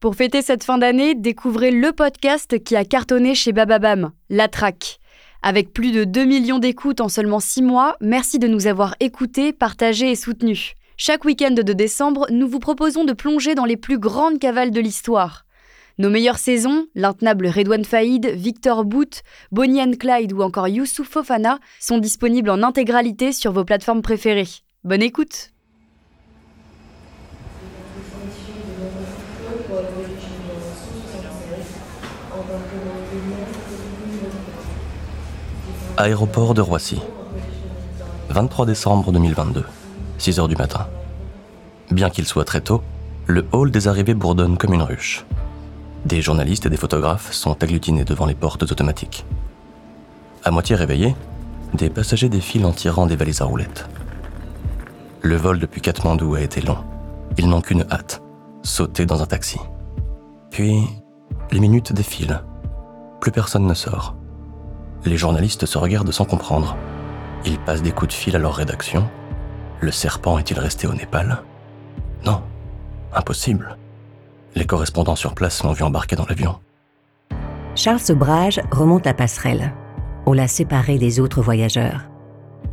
Pour fêter cette fin d'année, découvrez le podcast qui a cartonné chez Bababam, La Traque. Avec plus de 2 millions d'écoutes en seulement 6 mois, merci de nous avoir écoutés, partagés et soutenus. Chaque week-end de décembre, nous vous proposons de plonger dans les plus grandes cavales de l'histoire. Nos meilleures saisons, l'intenable Redouane Faïd, Victor Boot, Bonnie and Clyde ou encore Youssouf Fofana, sont disponibles en intégralité sur vos plateformes préférées. Bonne écoute! Aéroport de Roissy, 23 décembre 2022, 6h du matin. Bien qu'il soit très tôt, le hall des arrivées bourdonne comme une ruche. Des journalistes et des photographes sont agglutinés devant les portes automatiques. À moitié réveillés, des passagers défilent en tirant des valises à roulettes. Le vol depuis Katmandou a été long. Ils n'ont qu'une hâte, sauter dans un taxi. Puis, les minutes défilent. Plus personne ne sort. Les journalistes se regardent sans comprendre. Ils passent des coups de fil à leur rédaction. Le serpent est-il resté au Népal ? Non, impossible. Les correspondants sur place l'ont vu embarquer dans l'avion. Charles Sobhraj remonte la passerelle. On l'a séparé des autres voyageurs.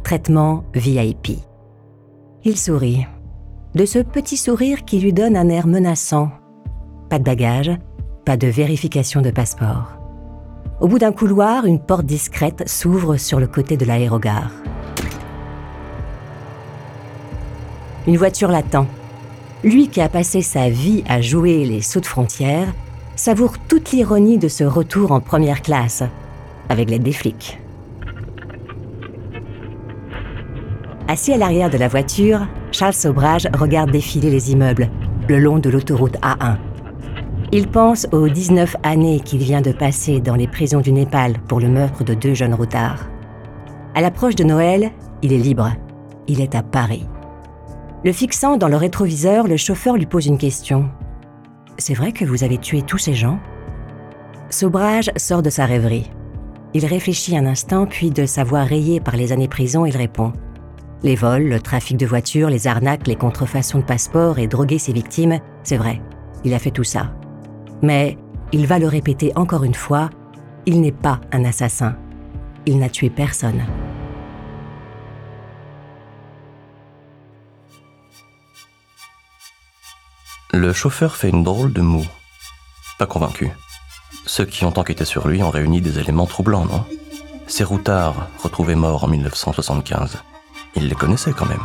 Traitement VIP. Il sourit. De ce petit sourire qui lui donne un air menaçant. Pas de bagages, pas de vérification de passeport. Au bout d'un couloir, une porte discrète s'ouvre sur le côté de l'aérogare. Une voiture l'attend. Lui qui a passé sa vie à jouer les sauts de frontières savoure toute l'ironie de ce retour en première classe, avec l'aide des flics. Assis à l'arrière de la voiture, Charles Sobhraj regarde défiler les immeubles, le long de l'autoroute A1. Il pense aux 19 années qu'il vient de passer dans les prisons du Népal pour le meurtre de 2 jeunes routards. À l'approche de Noël, il est libre. Il est à Paris. Le fixant dans le rétroviseur, le chauffeur lui pose une question. « C'est vrai que vous avez tué tous ces gens ?» Sobhraj sort de sa rêverie. Il réfléchit un instant, puis de sa voix rayée par les années prison, il répond. Les vols, le trafic de voitures, les arnaques, les contrefaçons de passeports et droguer ses victimes, c'est vrai, il a fait tout ça. Mais, il va le répéter encore une fois, il n'est pas un assassin. Il n'a tué personne. Le chauffeur fait une drôle de moue. Pas convaincu. Ceux qui ont enquêté sur lui ont réuni des éléments troublants, non ? Ces routards, retrouvés morts en 1975, ils les connaissaient quand même.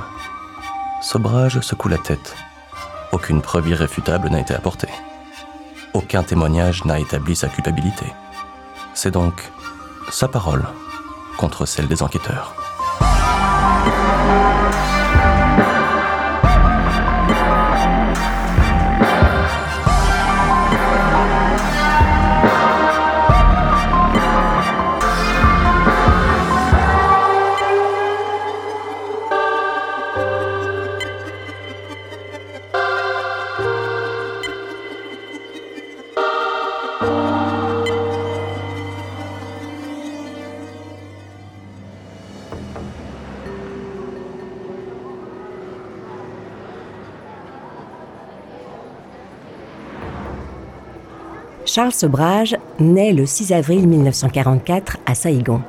Sobhraj secoue la tête. Aucune preuve irréfutable n'a été apportée. Aucun témoignage n'a établi sa culpabilité. C'est donc sa parole contre celle des enquêteurs. Charles Sobhraj naît le 6 avril 1944 à Saïgon.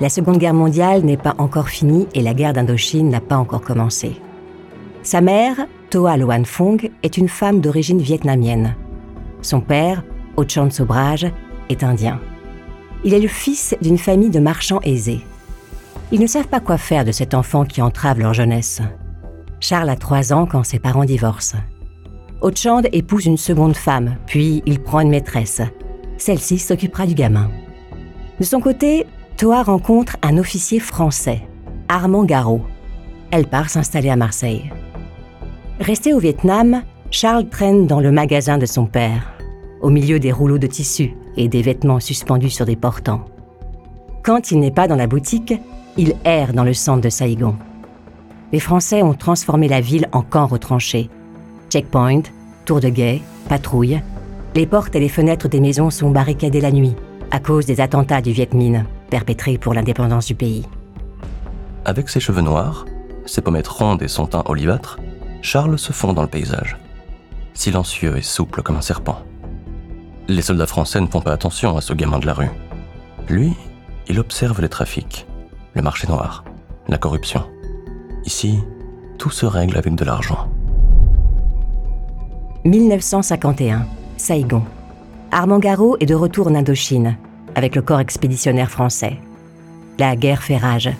La Seconde Guerre mondiale n'est pas encore finie et la guerre d'Indochine n'a pas encore commencé. Sa mère, Toa Luan Phong, est une femme d'origine vietnamienne. Son père, Ho Chan Sobhraj, est indien. Il est le fils d'une famille de marchands aisés. Ils ne savent pas quoi faire de cet enfant qui entrave leur jeunesse. Charles a 3 ans quand ses parents divorcent. Ho Chan épouse une seconde femme, puis il prend une maîtresse. Celle-ci s'occupera du gamin. De son côté, Toa rencontre un officier français, Armand Garot. Elle part s'installer à Marseille. Resté au Vietnam, Charles traîne dans le magasin de son père, au milieu des rouleaux de tissu et des vêtements suspendus sur des portants. Quand il n'est pas dans la boutique, il erre dans le centre de Saïgon. Les Français ont transformé la ville en camp retranché. Checkpoint, tour de guet, patrouille. Les portes et les fenêtres des maisons sont barricadées la nuit à cause des attentats du Viet Minh perpétrés pour l'indépendance du pays. Avec ses cheveux noirs, ses pommettes rondes et son teint olivâtre, Charles se fond dans le paysage. silencieux et souple comme un serpent. Les soldats français ne font pas attention à ce gamin de la rue. Lui, il observe les trafics, le marché noir, la corruption. Ici, tout se règle avec de l'argent. 1951, Saigon. Armand Garot est de retour en Indochine, avec le corps expéditionnaire français. La guerre fait rage.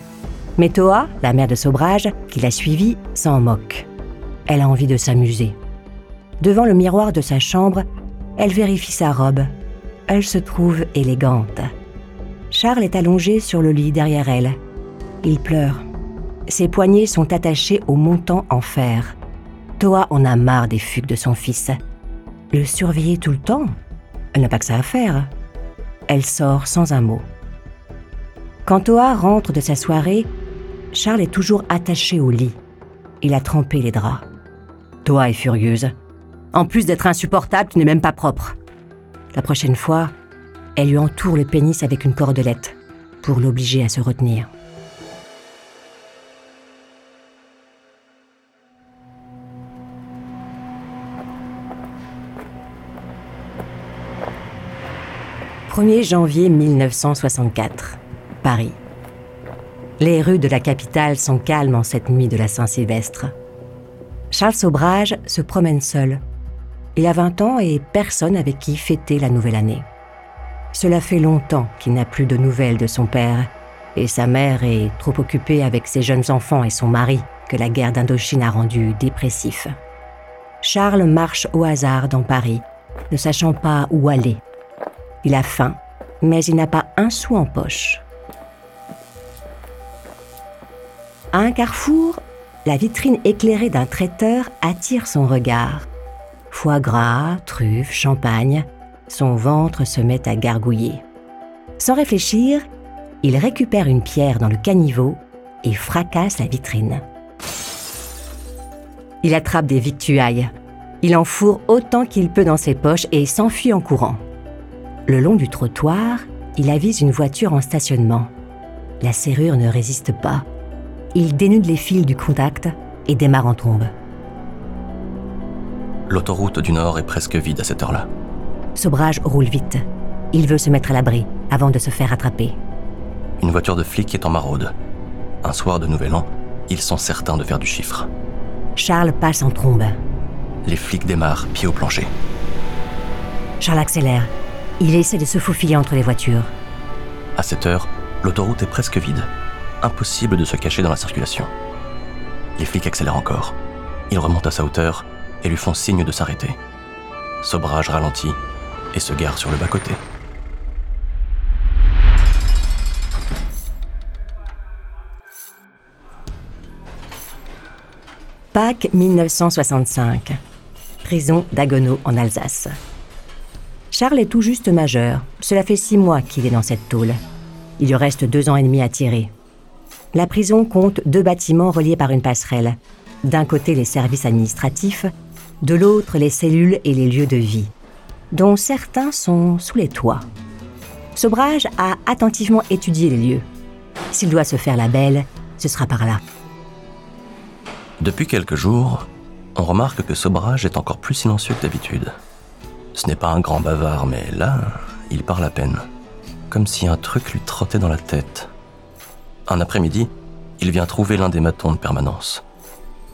Mais Toa, la mère de Sobhraj, qui l'a suivi, s'en moque. Elle a envie de s'amuser. Devant le miroir de sa chambre, elle vérifie sa robe. Elle se trouve élégante. Charles est allongé sur le lit derrière elle. Il pleure. Ses poignets sont attachés au montant en fer. Toa en a marre des fugues de son fils. Le surveiller tout le temps ? Elle n'a pas que ça à faire. Elle sort sans un mot. Quand Toa rentre de sa soirée, Charles est toujours attaché au lit. Il a trempé les draps. Toa est furieuse. En plus d'être insupportable, tu n'es même pas propre. La prochaine fois, elle lui entoure le pénis avec une cordelette pour l'obliger à se retenir. « 1er janvier 1964, Paris. Les rues de la capitale sont calmes en cette nuit de la Saint-Sylvestre. Charles Sobhraj se promène seul. Il a 20 ans et personne avec qui fêter la nouvelle année. Cela fait longtemps qu'il n'a plus de nouvelles de son père et sa mère est trop occupée avec ses jeunes enfants et son mari que la guerre d'Indochine a rendu dépressif. Charles marche au hasard dans Paris, ne sachant pas où aller. Il a faim, mais il n'a pas un sou en poche. À un carrefour, la vitrine éclairée d'un traiteur attire son regard. Foie gras, truffes, champagne, son ventre se met à gargouiller. Sans réfléchir, il récupère une pierre dans le caniveau et fracasse la vitrine. Il attrape des victuailles. Il enfourne autant qu'il peut dans ses poches et s'enfuit en courant. Le long du trottoir, il avise une voiture en stationnement. La serrure ne résiste pas. Il dénude les fils du contact et démarre en trombe. L'autoroute du Nord est presque vide à cette heure-là. Sobhraj roule vite. Il veut se mettre à l'abri avant de se faire attraper. Une voiture de flic est en maraude. Un soir de Nouvel An, ils sont certains de faire du chiffre. Charles passe en trombe. Les flics démarrent, pied au plancher. Charles accélère. Il essaie de se faufiler entre les voitures. À cette heure, l'autoroute est presque vide. Impossible de se cacher dans la circulation. Les flics accélèrent encore. Ils remontent à sa hauteur et lui font signe de s'arrêter. Sobhraj ralentit et se gare sur le bas-côté. Pâques 1965. Prison d'Aguenau en Alsace. Charles est tout juste majeur. Cela fait 6 mois qu'il est dans cette tôle. Il lui reste 2 ans et demi à tirer. La prison compte 2 bâtiments reliés par une passerelle. D'un côté, les services administratifs, de l'autre, les cellules et les lieux de vie, dont certains sont sous les toits. Sobhraj a attentivement étudié les lieux. S'il doit se faire la belle, ce sera par là. Depuis quelques jours, on remarque que Sobhraj est encore plus silencieux que d'habitude. Ce n'est pas un grand bavard, mais là, il parle à peine. Comme si un truc lui trottait dans la tête. Un après-midi, il vient trouver l'un des matons de permanence.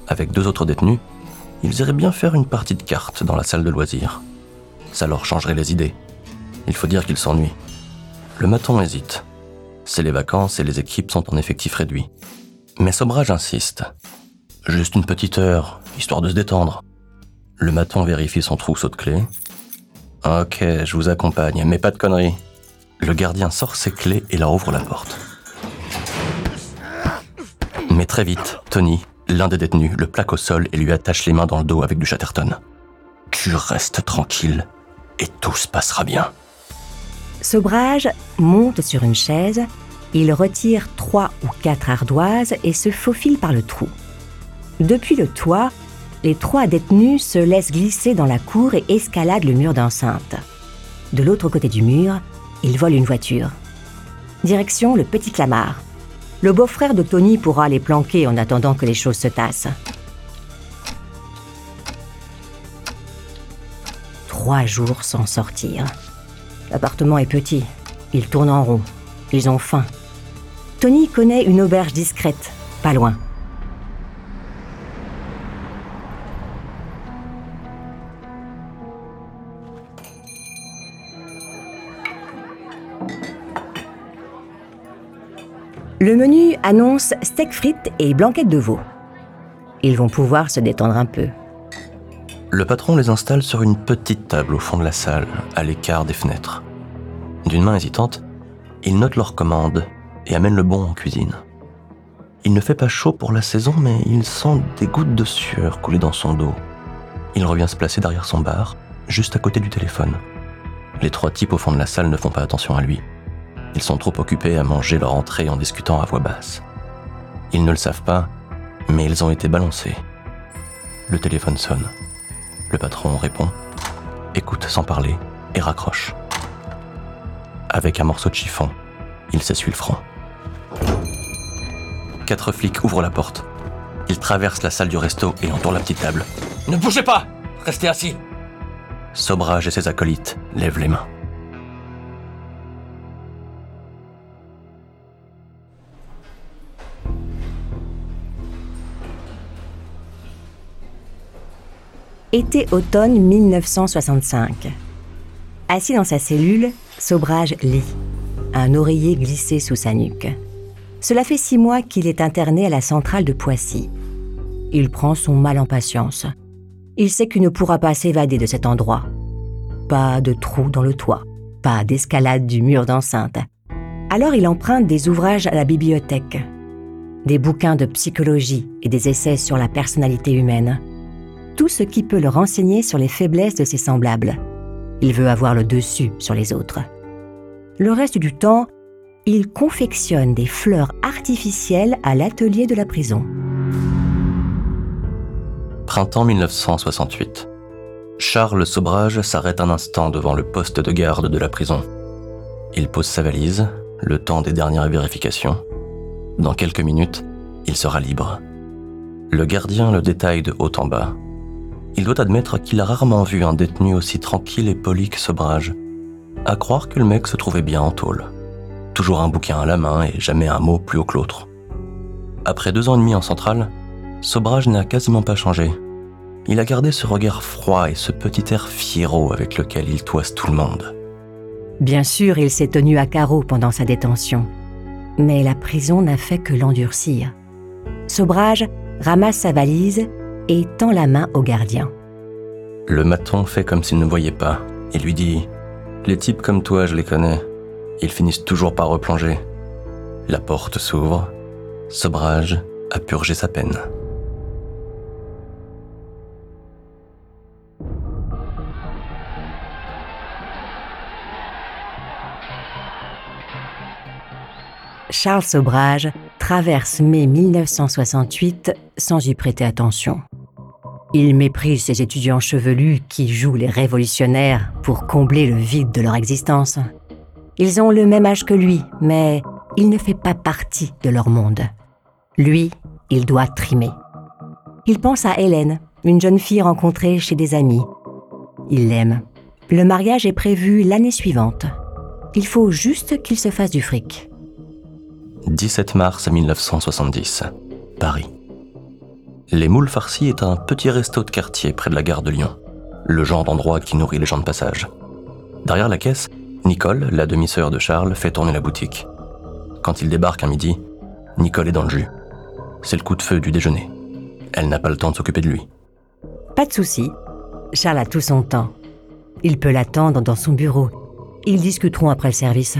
Avec 2 autres détenus, ils iraient bien faire une partie de cartes dans la salle de loisirs. Ça leur changerait les idées. Il faut dire qu'ils s'ennuient. Le maton hésite. C'est les vacances et les équipes sont en effectif réduit. Mais Sobhraj insiste. Juste une petite heure, histoire de se détendre. Le maton vérifie son trousseau de clés. « Ok, je vous accompagne, mais pas de conneries. » Le gardien sort ses clés et leur ouvre la porte. Mais très vite, Tony, l'un des détenus, le plaque au sol et lui attache les mains dans le dos avec du Chatterton. « Tu restes tranquille et tout se passera bien. » Sobhraj monte sur une chaise, il retire 3 ou 4 ardoises et se faufile par le trou. Depuis le toit, les 3 détenus se laissent glisser dans la cour et escaladent le mur d'enceinte. De l'autre côté du mur, ils volent une voiture. Direction le Petit Clamart. Le beau-frère de Tony pourra les planquer en attendant que les choses se tassent. 3 jours sans sortir. L'appartement est petit, ils tournent en rond, ils ont faim. Tony connaît une auberge discrète, pas loin. Le menu annonce steak frites et blanquette de veau. Ils vont pouvoir se détendre un peu. Le patron les installe sur une petite table au fond de la salle, à l'écart des fenêtres. D'une main hésitante, il note leur commande et amène le bon en cuisine. Il ne fait pas chaud pour la saison, mais il sent des gouttes de sueur couler dans son dos. Il revient se placer derrière son bar, juste à côté du téléphone. Les 3 types au fond de la salle ne font pas attention à lui. Ils sont trop occupés à manger leur entrée en discutant à voix basse. Ils ne le savent pas, mais ils ont été balancés. Le téléphone sonne. Le patron répond, écoute sans parler et raccroche. Avec un morceau de chiffon, il s'essuie le front. 4 flics ouvrent la porte. Ils traversent la salle du resto et entourent la petite table. « Ne bougez pas! Restez assis !» Sobhraj et ses acolytes lèvent les mains. Été-automne 1965. Assis dans sa cellule, Sobhraj lit, un oreiller glissé sous sa nuque. Cela fait 6 mois qu'il est interné à la centrale de Poissy. Il prend son mal en patience. Il sait qu'il ne pourra pas s'évader de cet endroit. Pas de trou dans le toit, pas d'escalade du mur d'enceinte. Alors il emprunte des ouvrages à la bibliothèque, des bouquins de psychologie et des essais sur la personnalité humaine. Tout ce qui peut le renseigner sur les faiblesses de ses semblables. Il veut avoir le dessus sur les autres. Le reste du temps, il confectionne des fleurs artificielles à l'atelier de la prison. Printemps 1968. Charles Sobhraj s'arrête un instant devant le poste de garde de la prison. Il pose sa valise, le temps des dernières vérifications. Dans quelques minutes, il sera libre. Le gardien le détaille de haut en bas. Il doit admettre qu'il a rarement vu un détenu aussi tranquille et poli que Sobhraj. À croire que le mec se trouvait bien en tôle. Toujours un bouquin à la main et jamais un mot plus haut que l'autre. Après 2 ans et demi en centrale, Sobhraj n'a quasiment pas changé. Il a gardé ce regard froid et ce petit air fiero avec lequel il toise tout le monde. Bien sûr, il s'est tenu à carreau pendant sa détention. Mais la prison n'a fait que l'endurcir. Sobhraj ramasse sa valise et tend la main au gardien. Le maton fait comme s'il ne voyait pas et lui dit « Les types comme toi, je les connais. Ils finissent toujours par replonger. » La porte s'ouvre. Sobhraj a purgé sa peine. Charles Sobhraj traverse mai 1968 sans y prêter attention. Il méprise ces étudiants chevelus qui jouent les révolutionnaires pour combler le vide de leur existence. Ils ont le même âge que lui, mais il ne fait pas partie de leur monde. Lui, il doit trimer. Il pense à Hélène, une jeune fille rencontrée chez des amis. Il l'aime. Le mariage est prévu l'année suivante. Il faut juste qu'il se fasse du fric. 17 mars 1970, Paris. Les Moules Farcis est un petit resto de quartier près de la gare de Lyon, le genre d'endroit qui nourrit les gens de passage. Derrière la caisse, Nicole, la demi-sœur de Charles, fait tourner la boutique. Quand il débarque à midi, Nicole est dans le jus. C'est le coup de feu du déjeuner. Elle n'a pas le temps de s'occuper de lui. Pas de souci, Charles a tout son temps. Il peut l'attendre dans son bureau. Ils discuteront après le service.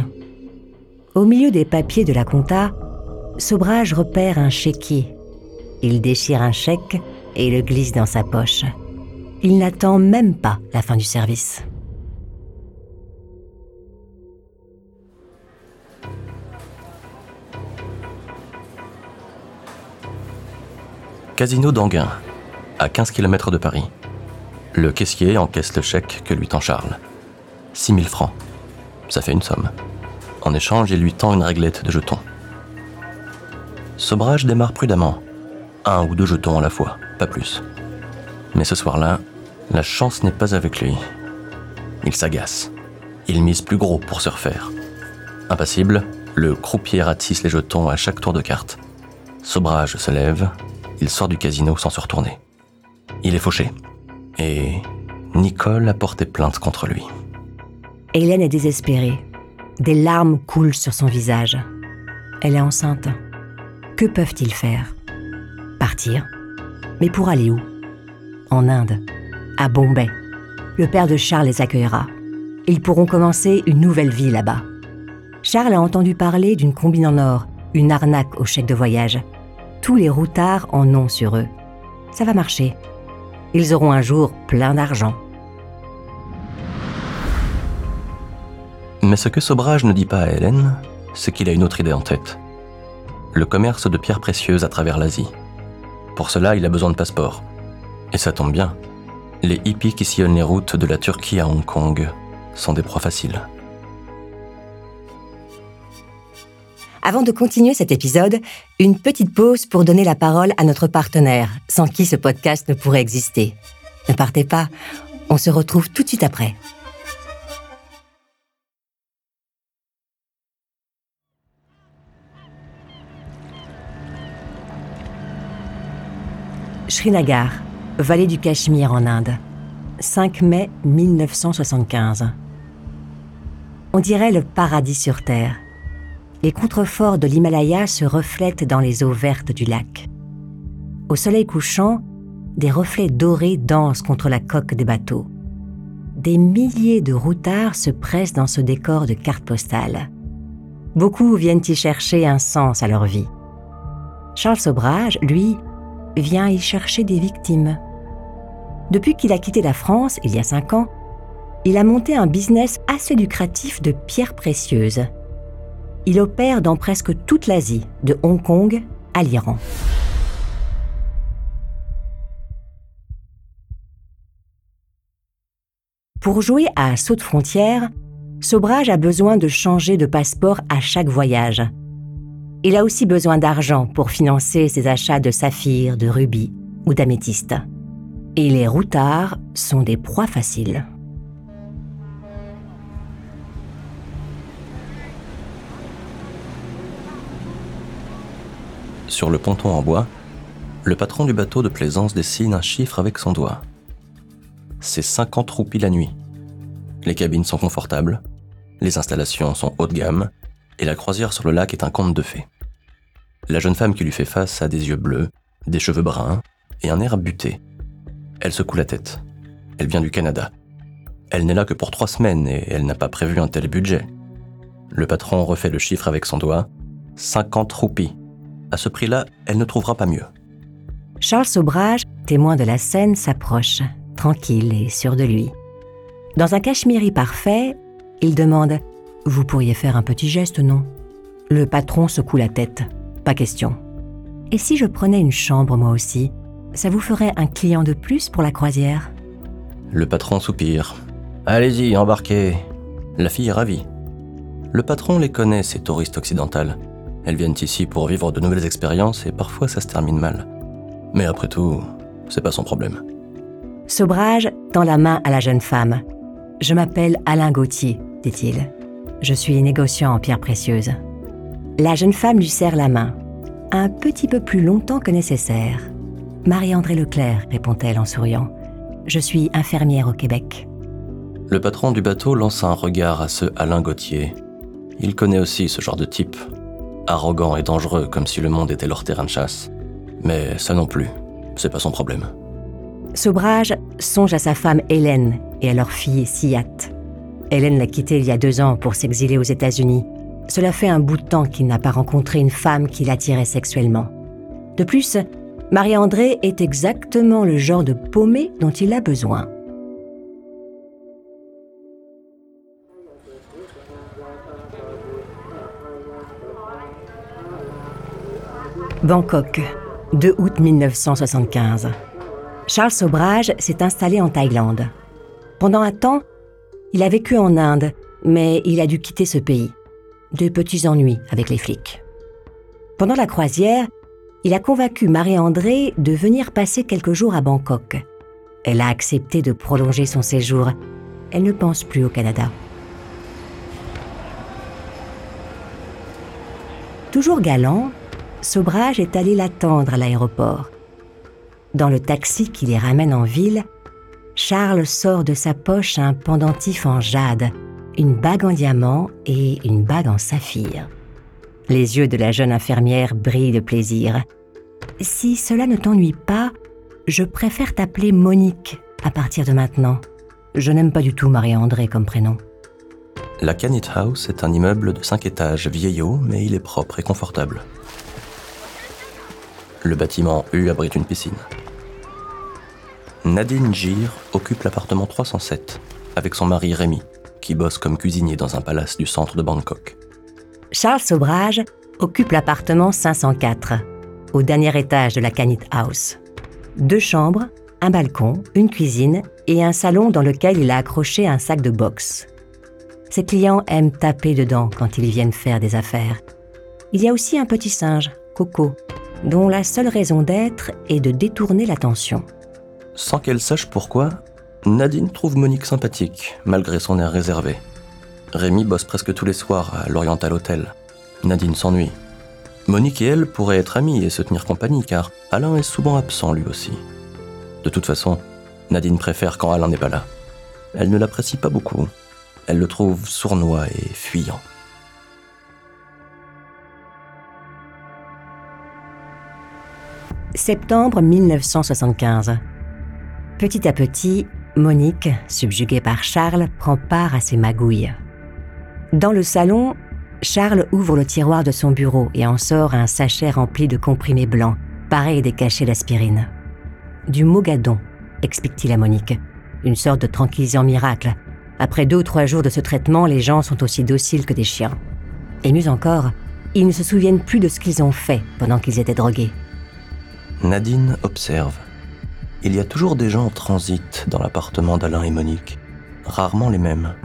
Au milieu des papiers de la compta, Sobhraj repère un chéquier. Il déchire un chèque et le glisse dans sa poche. Il n'attend même pas la fin du service. Casino d'Anguin, à 15 km de Paris. Le caissier encaisse le chèque que lui tend Charles. 6 000 francs. Ça fait une somme. En échange, il lui tend une réglette de jetons. Sobhraj démarre prudemment. 1 ou 2 jetons à la fois, pas plus. Mais ce soir-là, la chance n'est pas avec lui. Il s'agace. Il mise plus gros pour se refaire. Impassible, le croupier ratisse les jetons à chaque tour de carte. Sobhraj se lève, il sort du casino sans se retourner. Il est fauché. Et Nicole a porté plainte contre lui. Hélène est désespérée. Des larmes coulent sur son visage. Elle est enceinte. Que peuvent-ils faire ? Partir ? Mais pour aller où ? En Inde, à Bombay. Le père de Charles les accueillera. Ils pourront commencer une nouvelle vie là-bas. Charles a entendu parler d'une combine en or, une arnaque au chèque de voyage. Tous les routards en ont sur eux. Ça va marcher. Ils auront un jour plein d'argent. Mais ce que Sobhraj ne dit pas à Hélène, c'est qu'il a une autre idée en tête. Le commerce de pierres précieuses à travers l'Asie. Pour cela, il a besoin de passeports. Et ça tombe bien. Les hippies qui sillonnent les routes de la Turquie à Hong Kong sont des proies faciles. Avant de continuer cet épisode, une petite pause pour donner la parole à notre partenaire, sans qui ce podcast ne pourrait exister. Ne partez pas, on se retrouve tout de suite après. Srinagar, vallée du Cachemire en Inde, 5 mai 1975. On dirait le paradis sur terre. Les contreforts de l'Himalaya se reflètent dans les eaux vertes du lac. Au soleil couchant, des reflets dorés dansent contre la coque des bateaux. Des milliers de routards se pressent dans ce décor de carte postale. Beaucoup viennent y chercher un sens à leur vie. Charles Sobhraj, lui, vient y chercher des victimes. Depuis qu'il a quitté la France, il y a 5 ans, il a monté un business assez lucratif de pierres précieuses. Il opère dans presque toute l'Asie, de Hong Kong à l'Iran. Pour jouer à saut de frontière, Sobhraj a besoin de changer de passeport à chaque voyage. Il a aussi besoin d'argent pour financer ses achats de saphirs, de rubis ou d'améthystes. Et les routards sont des proies faciles. Sur le ponton en bois, le patron du bateau de plaisance dessine un chiffre avec son doigt. C'est 50 roupies la nuit. Les cabines sont confortables, les installations sont haut de gamme, et la croisière sur le lac est un conte de fées. La jeune femme qui lui fait face a des yeux bleus, des cheveux bruns et un air buté. Elle secoue la tête. Elle vient du Canada. Elle n'est là que pour 3 semaines et elle n'a pas prévu un tel budget. Le patron refait le chiffre avec son doigt. 50 roupies. À ce prix-là, elle ne trouvera pas mieux. Charles Sobhraj, témoin de la scène, s'approche, tranquille et sûr de lui. Dans un cachemire parfait, il demande « Vous pourriez faire un petit geste, non ?» Le patron secoue la tête. « Pas question. »« Et si je prenais une chambre, moi aussi, ça vous ferait un client de plus pour la croisière ?» Le patron soupire. « Allez-y, embarquez. » La fille est ravie. Le patron les connaît, ces touristes occidentales. Elles viennent ici pour vivre de nouvelles expériences et parfois ça se termine mal. Mais après tout, c'est pas son problème. Sobhraj tend la main à la jeune femme. « Je m'appelle Alain Gauthier, » dit-il. « Je suis négociant en pierres précieuses. » La jeune femme lui serre la main, un petit peu plus longtemps que nécessaire. « Marie-Andrée Leclerc », répond-elle en souriant. « Je suis infirmière au Québec. » Le patron du bateau lance un regard à ce Alain Gauthier. Il connaît aussi ce genre de type. Arrogant et dangereux, comme si le monde était leur terrain de chasse. Mais ça non plus, c'est pas son problème. Sobhraj songe à sa femme Hélène et à leur fille Siat. Hélène l'a quitté il y a 2 ans pour s'exiler aux États-Unis. Cela fait un bout de temps qu'il n'a pas rencontré une femme qui l'attirait sexuellement. De plus, Marie-Andrée est exactement le genre de paumé dont il a besoin. Bangkok, 2 août 1975. Charles Sobhraj s'est installé en Thaïlande. Pendant un temps, il a vécu en Inde, mais il a dû quitter ce pays. De petits ennuis avec les flics. Pendant la croisière, il a convaincu Marie-Andrée de venir passer quelques jours à Bangkok. Elle a accepté de prolonger son séjour, elle ne pense plus au Canada. Toujours galant, Sobhraj est allé l'attendre à l'aéroport. Dans le taxi qui les ramène en ville, Charles sort de sa poche un pendentif en jade, une bague en diamant et une bague en saphir. Les yeux de la jeune infirmière brillent de plaisir. « Si cela ne t'ennuie pas, je préfère t'appeler Monique à partir de maintenant. Je n'aime pas du tout Marie-Andrée comme prénom. » La Kanit House est un immeuble de 5 étages vieillot, mais il est propre et confortable. Le bâtiment U abrite une piscine. Nadine Gires occupe l'appartement 307 avec son mari Rémy, qui bosse comme cuisinier dans un palace du centre de Bangkok. Charles Sobhraj occupe l'appartement 504, au dernier étage de la Kanit House. 2 chambres, un balcon, une cuisine et un salon dans lequel il a accroché un sac de boxe. Ses clients aiment taper dedans quand ils viennent faire des affaires. Il y a aussi un petit singe, Coco, dont la seule raison d'être est de détourner l'attention. Sans qu'elle sache pourquoi, Nadine trouve Monique sympathique, malgré son air réservé. Rémy bosse presque tous les soirs à l'Oriental Hotel. Nadine s'ennuie. Monique et elle pourraient être amies et se tenir compagnie, car Alain est souvent absent lui aussi. De toute façon, Nadine préfère quand Alain n'est pas là. Elle ne l'apprécie pas beaucoup. Elle le trouve sournois et fuyant. Septembre 1975. Petit à petit, Monique, subjuguée par Charles, prend part à ses magouilles. Dans le salon, Charles ouvre le tiroir de son bureau et en sort un sachet rempli de comprimés blancs, pareil des cachets d'aspirine. Du Mogadon, explique-t-il à Monique, une sorte de tranquillisant miracle. Après 2 ou 3 jours de ce traitement, les gens sont aussi dociles que des chiens. Et mieux encore, ils ne se souviennent plus de ce qu'ils ont fait pendant qu'ils étaient drogués. Nadine observe. Il y a toujours des gens en transit dans l'appartement d'Alain et Monique, rarement les mêmes.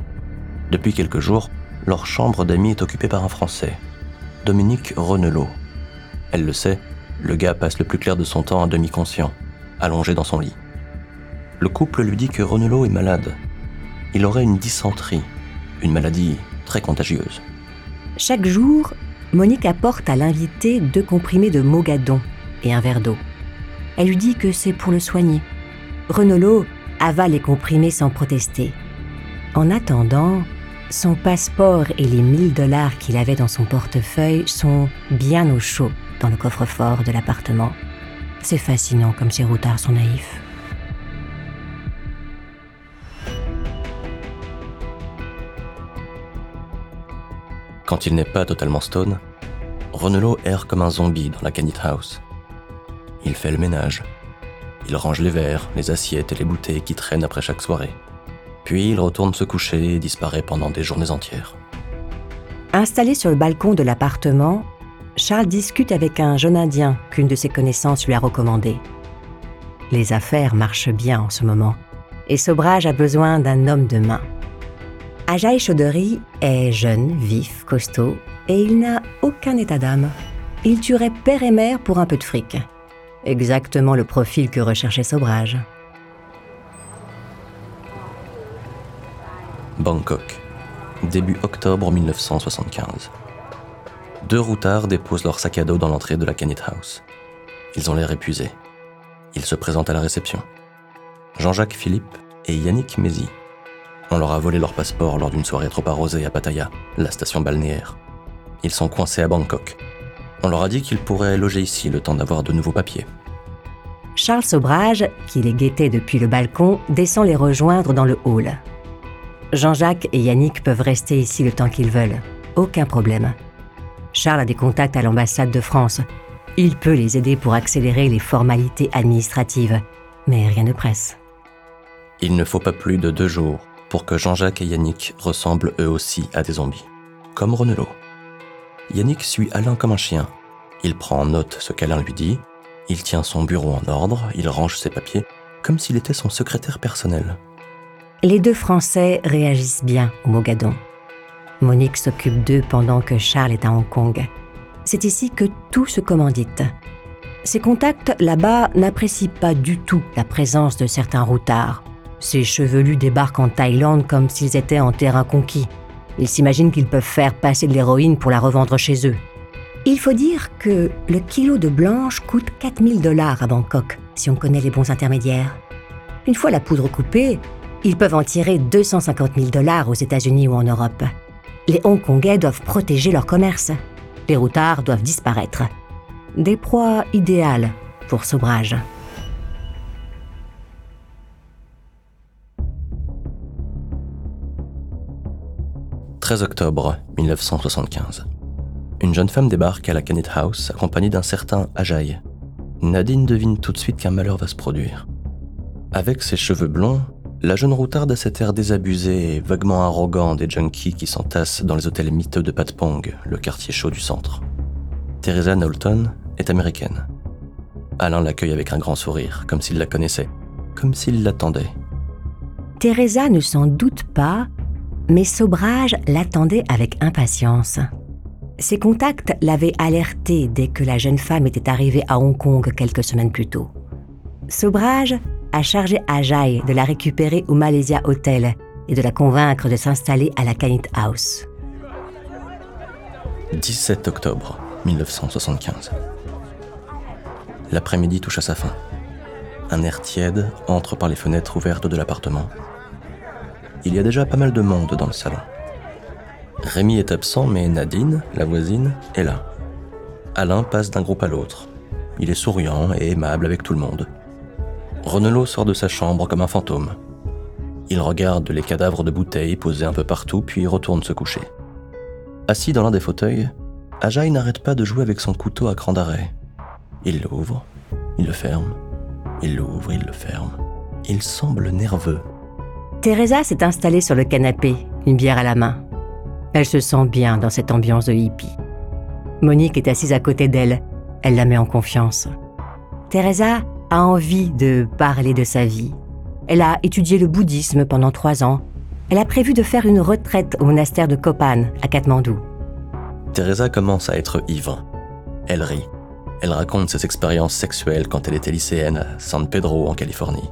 Depuis quelques jours, leur chambre d'amis est occupée par un Français, Dominique Rennelot. Elle le sait, le gars passe le plus clair de son temps à demi-conscient, allongé dans son lit. Le couple lui dit que Rennelot est malade. Il aurait une dysenterie, une maladie très contagieuse. Chaque jour, Monique apporte à l'invité 2 comprimés de Mogadon et un verre d'eau. Elle lui dit que c'est pour le soigner. Rennelot avale les comprimés sans protester. En attendant, son passeport et les 1000 $ qu'il avait dans son portefeuille sont bien au chaud dans le coffre-fort de l'appartement. C'est fascinant comme ces routards sont naïfs. Quand il n'est pas totalement stone, Rennelot erre comme un zombie dans la Kanit House. Il fait le ménage. Il range les verres, les assiettes et les bouteilles qui traînent après chaque soirée. Puis il retourne se coucher et disparaît pendant des journées entières. Installé sur le balcon de l'appartement, Charles discute avec un jeune Indien qu'une de ses connaissances lui a recommandé. Les affaires marchent bien en ce moment, et Sobhraj a besoin d'un homme de main. Ajay Chowdhury est jeune, vif, costaud, et il n'a aucun état d'âme. Il tuerait père et mère pour un peu de fric. Exactement le profil que recherchait Sobhraj. Bangkok, début octobre 1975. 2 routards déposent leur sac à dos dans l'entrée de la Kanit House. Ils ont l'air épuisés. Ils se présentent à la réception. Jean-Jacques Philippe et Yannick Mézy. On leur a volé leur passeport lors d'une soirée trop arrosée à Pattaya, la station balnéaire. Ils sont coincés à Bangkok. On leur a dit qu'ils pourraient loger ici le temps d'avoir de nouveaux papiers. Charles Sobhraj, qui les guettait depuis le balcon, descend les rejoindre dans le hall. Jean-Jacques et Yannick peuvent rester ici le temps qu'ils veulent. Aucun problème. Charles a des contacts à l'ambassade de France. Il peut les aider pour accélérer les formalités administratives. Mais rien ne presse. Il ne faut pas plus de 2 jours pour que Jean-Jacques et Yannick ressemblent eux aussi à des zombies, comme Rennelot. Yannick suit Alain comme un chien. Il prend en note ce qu'Alain lui dit, il tient son bureau en ordre, il range ses papiers, comme s'il était son secrétaire personnel. Les 2 Français réagissent bien au Mogadon. Monique s'occupe d'eux pendant que Charles est à Hong Kong. C'est ici que tout se commandite. Ses contacts là-bas n'apprécient pas du tout la présence de certains routards. Ces chevelus débarquent en Thaïlande comme s'ils étaient en terrain conquis. Ils s'imaginent qu'ils peuvent faire passer de l'héroïne pour la revendre chez eux. Il faut dire que le kilo de blanche coûte 4 000 $ à Bangkok, si on connaît les bons intermédiaires. Une fois la poudre coupée, ils peuvent en tirer 250 000 $ aux États-Unis ou en Europe. Les Hongkongais doivent protéger leur commerce. Les routards doivent disparaître. Des proies idéales pour Sobhraj. « 13 octobre 1975. Une jeune femme débarque à la Kanit House accompagnée d'un certain Ajay. Nadine devine tout de suite qu'un malheur va se produire. Avec ses cheveux blonds, la jeune routarde a cet air désabusé et vaguement arrogant des junkies qui s'entassent dans les hôtels miteux de Pat Pong, le quartier chaud du centre. Teresa Knowlton est américaine. Alain l'accueille avec un grand sourire, comme s'il la connaissait, comme s'il l'attendait. Teresa ne s'en doute pas, mais Sobhraj l'attendait avec impatience. Ses contacts l'avaient alertée dès que la jeune femme était arrivée à Hong Kong quelques semaines plus tôt. Sobhraj a chargé Ajay de la récupérer au Malaysia Hotel et de la convaincre de s'installer à la Kanit House. 17 octobre 1975. L'après-midi touche à sa fin. Un air tiède entre par les fenêtres ouvertes de l'appartement. Il y a déjà pas mal de monde dans le salon. Rémy est absent, mais Nadine, la voisine, est là. Alain passe d'un groupe à l'autre. Il est souriant et aimable avec tout le monde. Rennelot sort de sa chambre comme un fantôme. Il regarde les cadavres de bouteilles posés un peu partout, puis retourne se coucher. Assis dans l'un des fauteuils, Ajay n'arrête pas de jouer avec son couteau à cran d'arrêt. Il l'ouvre, il le ferme, il l'ouvre, il le ferme. Il semble nerveux. Teresa s'est installée sur le canapé, une bière à la main. Elle se sent bien dans cette ambiance de hippie. Monique est assise à côté d'elle. Elle la met en confiance. Teresa a envie de parler de sa vie. Elle a étudié le bouddhisme pendant 3 ans. Elle a prévu de faire une retraite au monastère de Kopan, à Katmandou. Teresa commence à être ivre. Elle rit. Elle raconte ses expériences sexuelles quand elle était lycéenne à San Pedro, en Californie.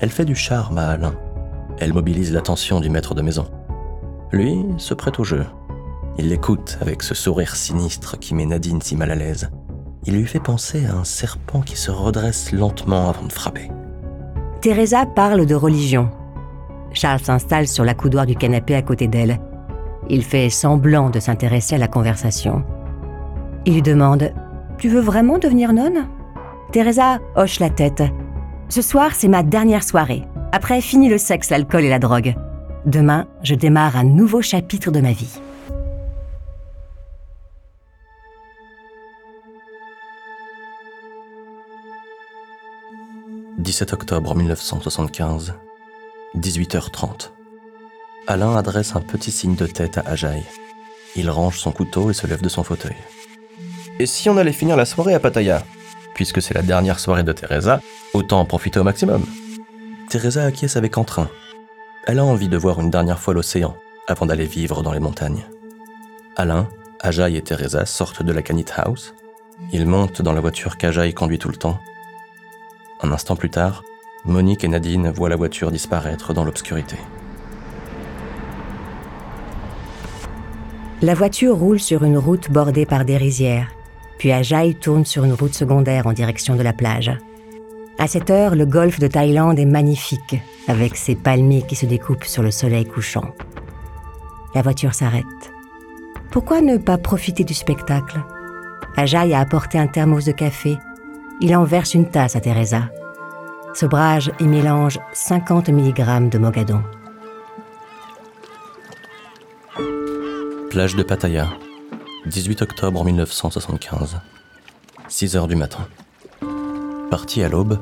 Elle fait du charme à Alain. Elle mobilise l'attention du maître de maison. Lui se prête au jeu. Il l'écoute avec ce sourire sinistre qui met Nadine si mal à l'aise. Il lui fait penser à un serpent qui se redresse lentement avant de frapper. Teresa parle de religion. Charles s'installe sur l'accoudoir du canapé à côté d'elle. Il fait semblant de s'intéresser à la conversation. Il lui demande « Tu veux vraiment devenir nonne ?» Teresa hoche la tête. « Ce soir, c'est ma dernière soirée. Après, fini le sexe, l'alcool et la drogue. Demain, je démarre un nouveau chapitre de ma vie. » « 17 octobre 1975, 18h30. Alain adresse un petit signe de tête à Ajay. Il range son couteau et se lève de son fauteuil. « Et si on allait finir la soirée à Pattaya ? Puisque c'est la dernière soirée de Teresa, autant en profiter au maximum. » Teresa acquiesce avec entrain. Elle a envie de voir une dernière fois l'océan avant d'aller vivre dans les montagnes. Alain, Ajay et Teresa sortent de la Kanit House. Ils montent dans la voiture qu'Ajay conduit tout le temps. Un instant plus tard, Monique et Nadine voient la voiture disparaître dans l'obscurité. La voiture roule sur une route bordée par des rizières, puis Ajay tourne sur une route secondaire en direction de la plage. À cette heure, le golfe de Thaïlande est magnifique, avec ses palmiers qui se découpent sur le soleil couchant. La voiture s'arrête. Pourquoi ne pas profiter du spectacle ? Ajay a apporté un thermos de café. Il en verse une tasse à Teresa. Sobhraj y mélange 50 mg de Mogadon. Plage de Pattaya, 18 octobre 1975, 6h du matin. Parti à l'aube,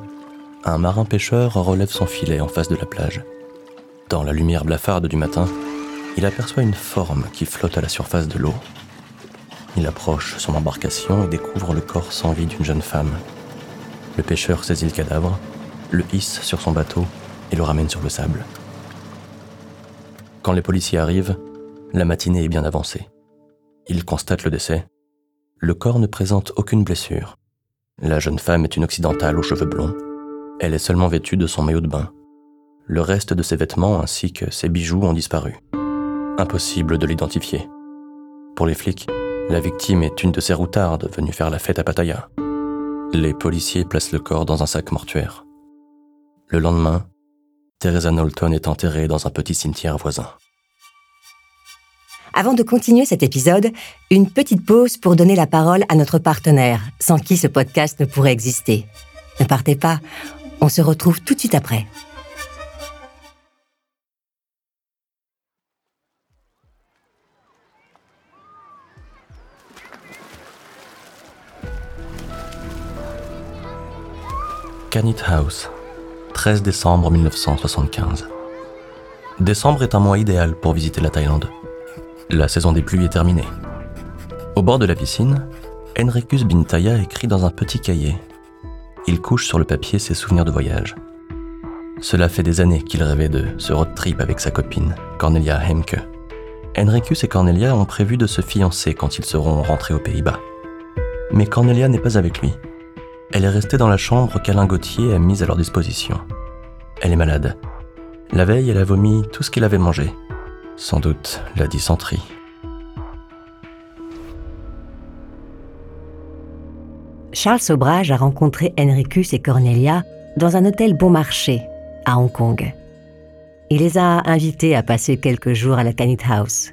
un marin-pêcheur relève son filet en face de la plage. Dans la lumière blafarde du matin, il aperçoit une forme qui flotte à la surface de l'eau. Il approche son embarcation et découvre le corps sans vie d'une jeune femme. Le pêcheur saisit le cadavre, le hisse sur son bateau et le ramène sur le sable. Quand les policiers arrivent, la matinée est bien avancée. Ils constatent le décès. Le corps ne présente aucune blessure. La jeune femme est une occidentale aux cheveux blonds. Elle est seulement vêtue de son maillot de bain. Le reste de ses vêtements ainsi que ses bijoux ont disparu. Impossible de l'identifier. Pour les flics, la victime est une de ces routardes venues faire la fête à Pattaya. Les policiers placent le corps dans un sac mortuaire. Le lendemain, Teresa Knowlton est enterrée dans un petit cimetière voisin. Avant de continuer cet épisode, une petite pause pour donner la parole à notre partenaire, sans qui ce podcast ne pourrait exister. Ne partez pas, on se retrouve tout de suite après. Kanit House, 13 décembre 1975. Décembre est un mois idéal pour visiter la Thaïlande. La saison des pluies est terminée. Au bord de la piscine, Henricus Bintanja écrit dans un petit cahier. Il couche sur le papier ses souvenirs de voyage. Cela fait des années qu'il rêvait de ce road trip avec sa copine, Cornelia Hemke. Henricus et Cornelia ont prévu de se fiancer quand ils seront rentrés aux Pays-Bas. Mais Cornelia n'est pas avec lui. Elle est restée dans la chambre qu'Alain Gauthier a mise à leur disposition. Elle est malade. La veille, elle a vomi tout ce qu'elle avait mangé. Sans doute la dysenterie. Charles Sobhraj a rencontré Henricus et Cornelia dans un hôtel bon marché à Hong Kong. Il les a invités à passer quelques jours à la Kanit House.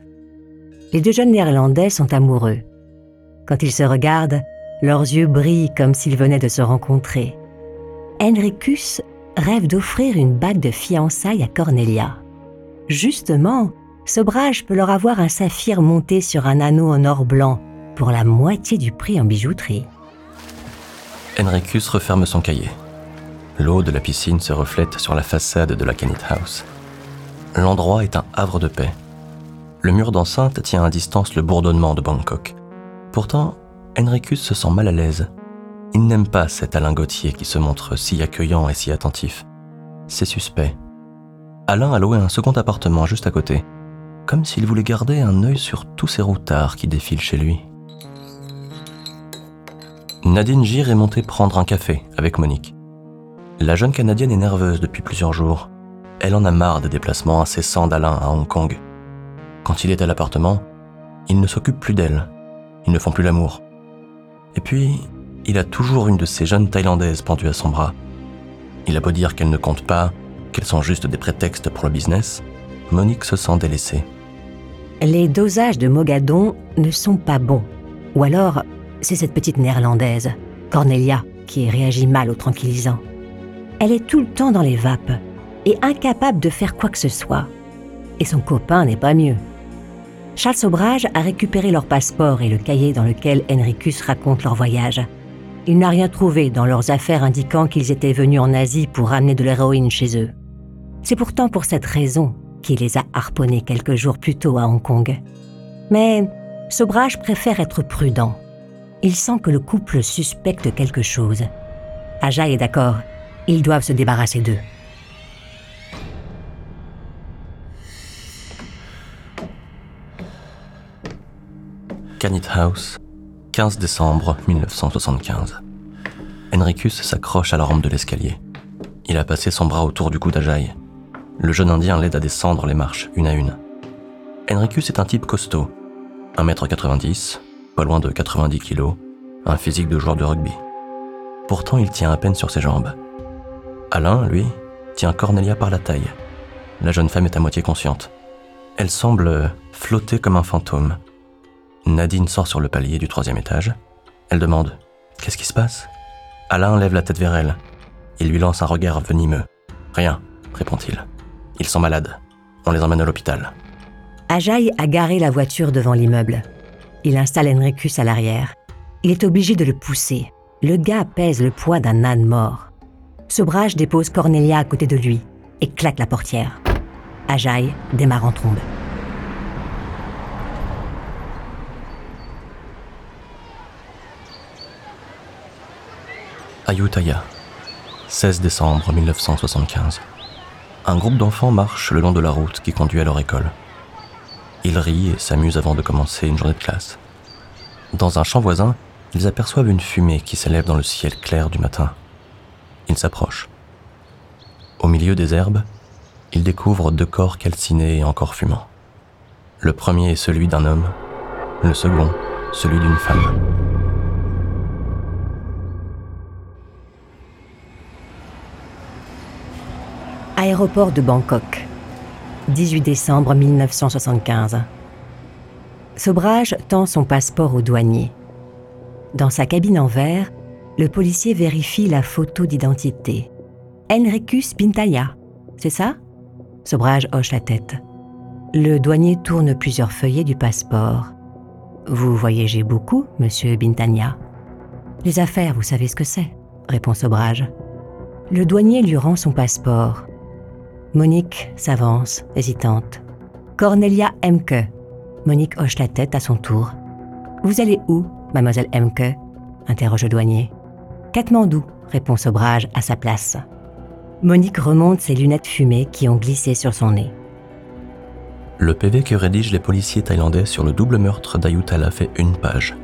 Les deux jeunes Néerlandais sont amoureux. Quand ils se regardent, leurs yeux brillent comme s'ils venaient de se rencontrer. Henricus rêve d'offrir une bague de fiançailles à Cornelia. Justement, Sobhraj peut leur avoir un saphir monté sur un anneau en or blanc pour la moitié du prix en bijouterie. Henricus referme son cahier. L'eau de la piscine se reflète sur la façade de la Kanit House. L'endroit est un havre de paix. Le mur d'enceinte tient à distance le bourdonnement de Bangkok. Pourtant, Henricus se sent mal à l'aise. Il n'aime pas cet Alain Gauthier qui se montre si accueillant et si attentif. C'est suspect. Alain a loué un second appartement juste à côté, comme s'il voulait garder un œil sur tous ces routards qui défilent chez lui. Nadine Gires est montée prendre un café avec Monique. La jeune Canadienne est nerveuse depuis plusieurs jours. Elle en a marre des déplacements incessants d'Alain à Hong Kong. Quand il est à l'appartement, il ne s'occupe plus d'elle. Ils ne font plus l'amour. Et puis, il a toujours une de ces jeunes Thaïlandaises pendues à son bras. Il a beau dire qu'elle ne compte pas, qu'elles sont juste des prétextes pour le business, Monique se sent délaissée. Les dosages de Mogadon ne sont pas bons. Ou alors, c'est cette petite Néerlandaise, Cornelia, qui réagit mal au tranquillisant. Elle est tout le temps dans les vapes et incapable de faire quoi que ce soit. Et son copain n'est pas mieux. Charles Sobhraj a récupéré leur passeport et le cahier dans lequel Henricus raconte leur voyage. Il n'a rien trouvé dans leurs affaires indiquant qu'ils étaient venus en Asie pour ramener de l'héroïne chez eux. C'est pourtant pour cette raison qu'il les a harponnés quelques jours plus tôt à Hong Kong. Mais Sobhraj préfère être prudent. Il sent que le couple suspecte quelque chose. Ajay est d'accord, ils doivent se débarrasser d'eux. Kanit House, 15 décembre 1975. Henricus s'accroche à la rampe de l'escalier. Il a passé son bras autour du cou d'Ajay. Le jeune Indien l'aide à descendre les marches, une à une. Henricus est un type costaud, 1m90, pas loin de 90 kilos, un physique de joueur de rugby. Pourtant, il tient à peine sur ses jambes. Alain, lui, tient Cornelia par la taille. La jeune femme est à moitié consciente. Elle semble flotter comme un fantôme. Nadine sort sur le palier du 3e étage. Elle demande « Qu'est-ce qui se passe ?» Alain lève la tête vers elle. Il lui lance un regard venimeux. « Rien », répond-il. « Ils sont malades. On les emmène à l'hôpital. » Ajay a garé la voiture devant l'immeuble. Il installe Henricus à l'arrière. Il est obligé de le pousser. Le gars pèse le poids d'un âne mort. Sobhraj dépose Cornelia à côté de lui et claque la portière. Ajay démarre en trombe. Ayutthaya, 16 décembre 1975. Un groupe d'enfants marche le long de la route qui conduit à leur école. Ils rient et s'amusent avant de commencer une journée de classe. Dans un champ voisin, ils aperçoivent une fumée qui s'élève dans le ciel clair du matin. Ils s'approchent. Au milieu des herbes, il découvre deux corps calcinés et encore fumants. Le premier est celui d'un homme, le second, celui d'une femme. Aéroport de Bangkok, 18 décembre 1975. Sobhraj tend son passeport au douanier. Dans sa cabine en verre, le policier vérifie la photo d'identité. Henricus Bintanja, c'est ça ? Sobhraj hoche la tête. Le douanier tourne plusieurs feuillets du passeport. « Vous voyagez beaucoup, monsieur Bintanja. »« Les affaires, vous savez ce que c'est, » répond Sobhraj. Le douanier lui rend son passeport. Monique s'avance, hésitante. « Cornelia Hemke. » Monique hoche la tête à son tour. « Vous allez où, mademoiselle Hemke ?» interroge le douanier. « Katmandou », répond Sobhraj à sa place. Monique remonte ses lunettes fumées qui ont glissé sur son nez. Le PV que rédigent les policiers thaïlandais sur le double meurtre d'Ayutthaya fait une page.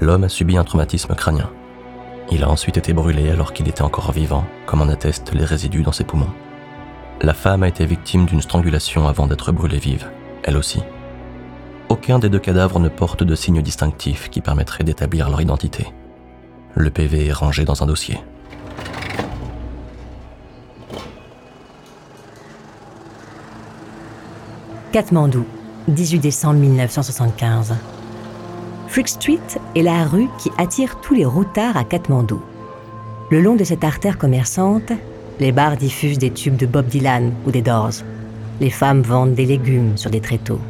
L'homme a subi un traumatisme crânien. Il a ensuite été brûlé alors qu'il était encore vivant, comme en attestent les résidus dans ses poumons. La femme a été victime d'une strangulation avant d'être brûlée vive, elle aussi. Aucun des deux cadavres ne porte de signes distinctifs qui permettraient d'établir leur identité. Le PV est rangé dans un dossier. Katmandou, 18 décembre 1975. Freak Street est la rue qui attire tous les routards à Katmandou. Le long de cette artère commerçante, les bars diffusent des tubes de Bob Dylan ou des Doors. Les femmes vendent des légumes sur des tréteaux.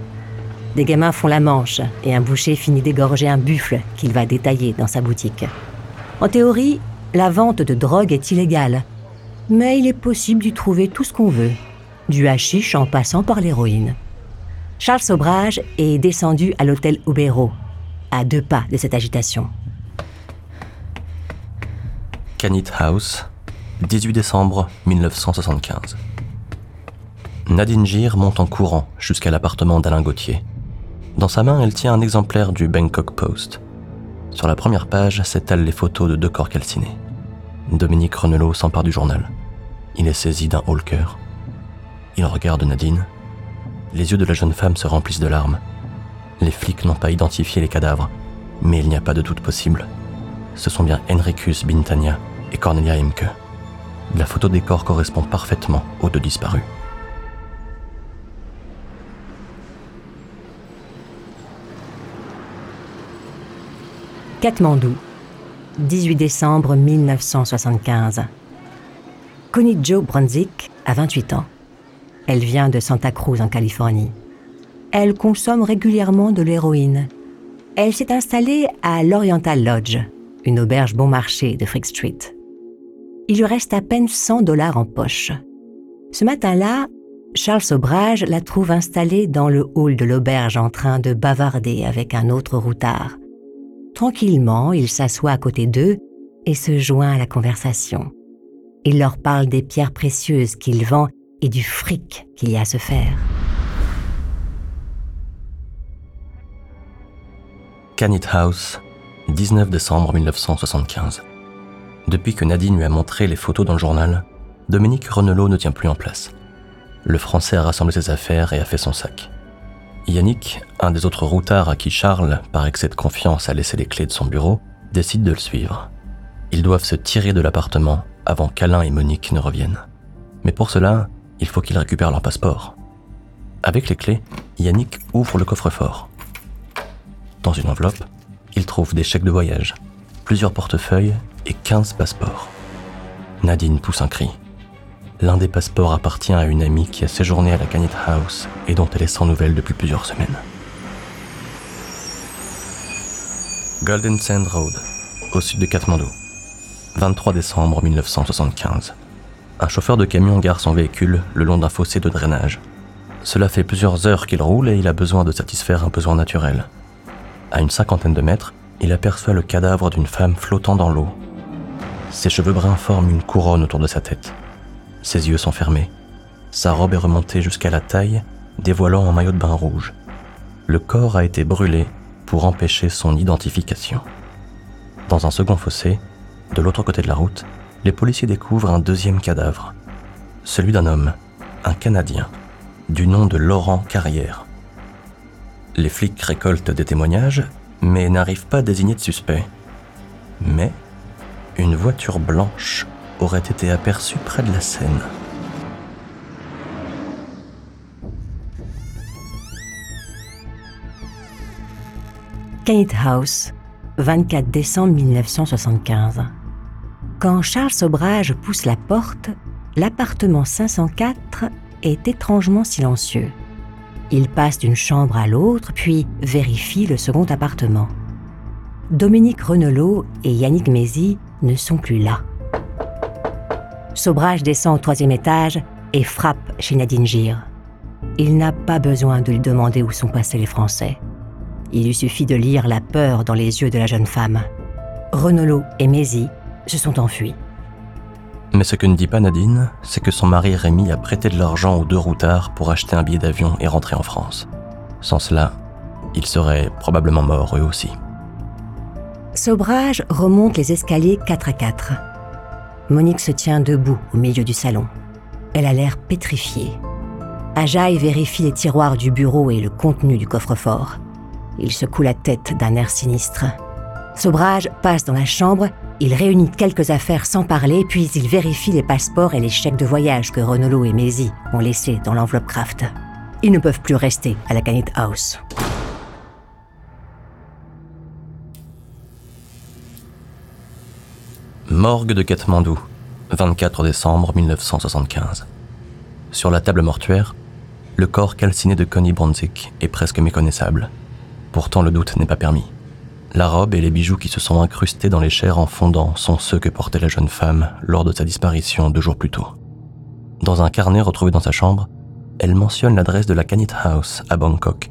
Des gamins font la manche et un boucher finit d'égorger un buffle qu'il va détailler dans sa boutique. En théorie, la vente de drogue est illégale, mais il est possible d'y trouver tout ce qu'on veut, du hashish en passant par l'héroïne. Charles Sobhraj est descendu à l'hôtel Oberoi, à deux pas de cette agitation. Kanit House, 18 décembre 1975. Nadine Gires monte en courant jusqu'à l'appartement d'Alain Gauthier. Dans sa main, elle tient un exemplaire du Bangkok Post. Sur la première page s'étalent les photos de deux corps calcinés. Dominique Rennelot s'empare du journal. Il est saisi d'un haut le cœur. Il regarde Nadine. Les yeux de la jeune femme se remplissent de larmes. Les flics n'ont pas identifié les cadavres, mais il n'y a pas de doute possible. Ce sont bien Henricus Bintanja et Cornelia Hemke. La photo des corps correspond parfaitement aux deux disparus. Katmandou, 18 décembre 1975. Connie Jo Bronzich a 28 ans. Elle vient de Santa Cruz en Californie. Elle consomme régulièrement de l'héroïne. Elle s'est installée à l'Oriental Lodge, une auberge bon marché de Freak Street. Il lui reste à peine $100 en poche. Ce matin-là, Charles Sobhraj la trouve installée dans le hall de l'auberge en train de bavarder avec un autre routard. Tranquillement, il s'assoit à côté d'eux et se joint à la conversation. Il leur parle des pierres précieuses qu'il vend et du fric qu'il y a à se faire. Kanit House, 19 décembre 1975. Depuis que Nadine lui a montré les photos dans le journal, Dominique Rennelot ne tient plus en place. Le Français a rassemblé ses affaires et a fait son sac. Yannick, un des autres routards à qui Charles, par excès de confiance, a laissé les clés de son bureau, décide de le suivre. Ils doivent se tirer de l'appartement avant qu'Alain et Monique ne reviennent. Mais pour cela, il faut qu'ils récupèrent leur passeport. Avec les clés, Yannick ouvre le coffre-fort. Dans une enveloppe, il trouve des chèques de voyage, plusieurs portefeuilles et 15 passeports. Nadine pousse un cri. L'un des passeports appartient à une amie qui a séjourné à la Kanit House et dont elle est sans nouvelles depuis plusieurs semaines. Golden Sand Road, au sud de Katmandou, 23 décembre 1975. Un chauffeur de camion gare son véhicule le long d'un fossé de drainage. Cela fait plusieurs heures qu'il roule et il a besoin de satisfaire un besoin naturel. À une cinquantaine de mètres, il aperçoit le cadavre d'une femme flottant dans l'eau. Ses cheveux bruns forment une couronne autour de sa tête. Ses yeux sont fermés. Sa robe est remontée jusqu'à la taille, dévoilant un maillot de bain rouge. Le corps a été brûlé pour empêcher son identification. Dans un second fossé, de l'autre côté de la route, les policiers découvrent un deuxième cadavre. Celui d'un homme, un Canadien, du nom de Laurent Carrière. Les flics récoltent des témoignages, mais n'arrivent pas à désigner de suspect. Mais une voiture blanche aurait été aperçue près de la scène. Kanit House, 24 décembre 1975. Quand Charles Sobhraj pousse la porte, l'appartement 504 est étrangement silencieux. Il passe d'une chambre à l'autre, puis vérifie le second appartement. Dominique Rennelot et Yannick Mézy ne sont plus là. Sobhraj descend au troisième étage et frappe chez Nadine Gires. Il n'a pas besoin de lui demander où sont passés les Français. Il lui suffit de lire la peur dans les yeux de la jeune femme. Rennelot et Mézy se sont enfuis. Mais ce que ne dit pas Nadine, c'est que son mari Rémy a prêté de l'argent aux deux routards pour acheter un billet d'avion et rentrer en France. Sans cela, ils seraient probablement morts eux aussi. Sobhraj remonte les escaliers 4 à 4. Monique se tient debout au milieu du salon. Elle a l'air pétrifiée. Ajay vérifie les tiroirs du bureau et le contenu du coffre-fort. Il secoue la tête d'un air sinistre. Sobhraj passe dans la chambre, il réunit quelques affaires sans parler, puis il vérifie les passeports et les chèques de voyage que Rennelot et Mézy ont laissés dans l'enveloppe Kraft. Ils ne peuvent plus rester à la Kanit House. Morgue de Katmandou, 24 décembre 1975. Sur la table mortuaire, le corps calciné de Connie Bronzich est presque méconnaissable. Pourtant, le doute n'est pas permis. La robe et les bijoux qui se sont incrustés dans les chairs en fondant sont ceux que portait la jeune femme lors de sa disparition 2 jours plus tôt. Dans un carnet retrouvé dans sa chambre, elle mentionne l'adresse de la Kanit House à Bangkok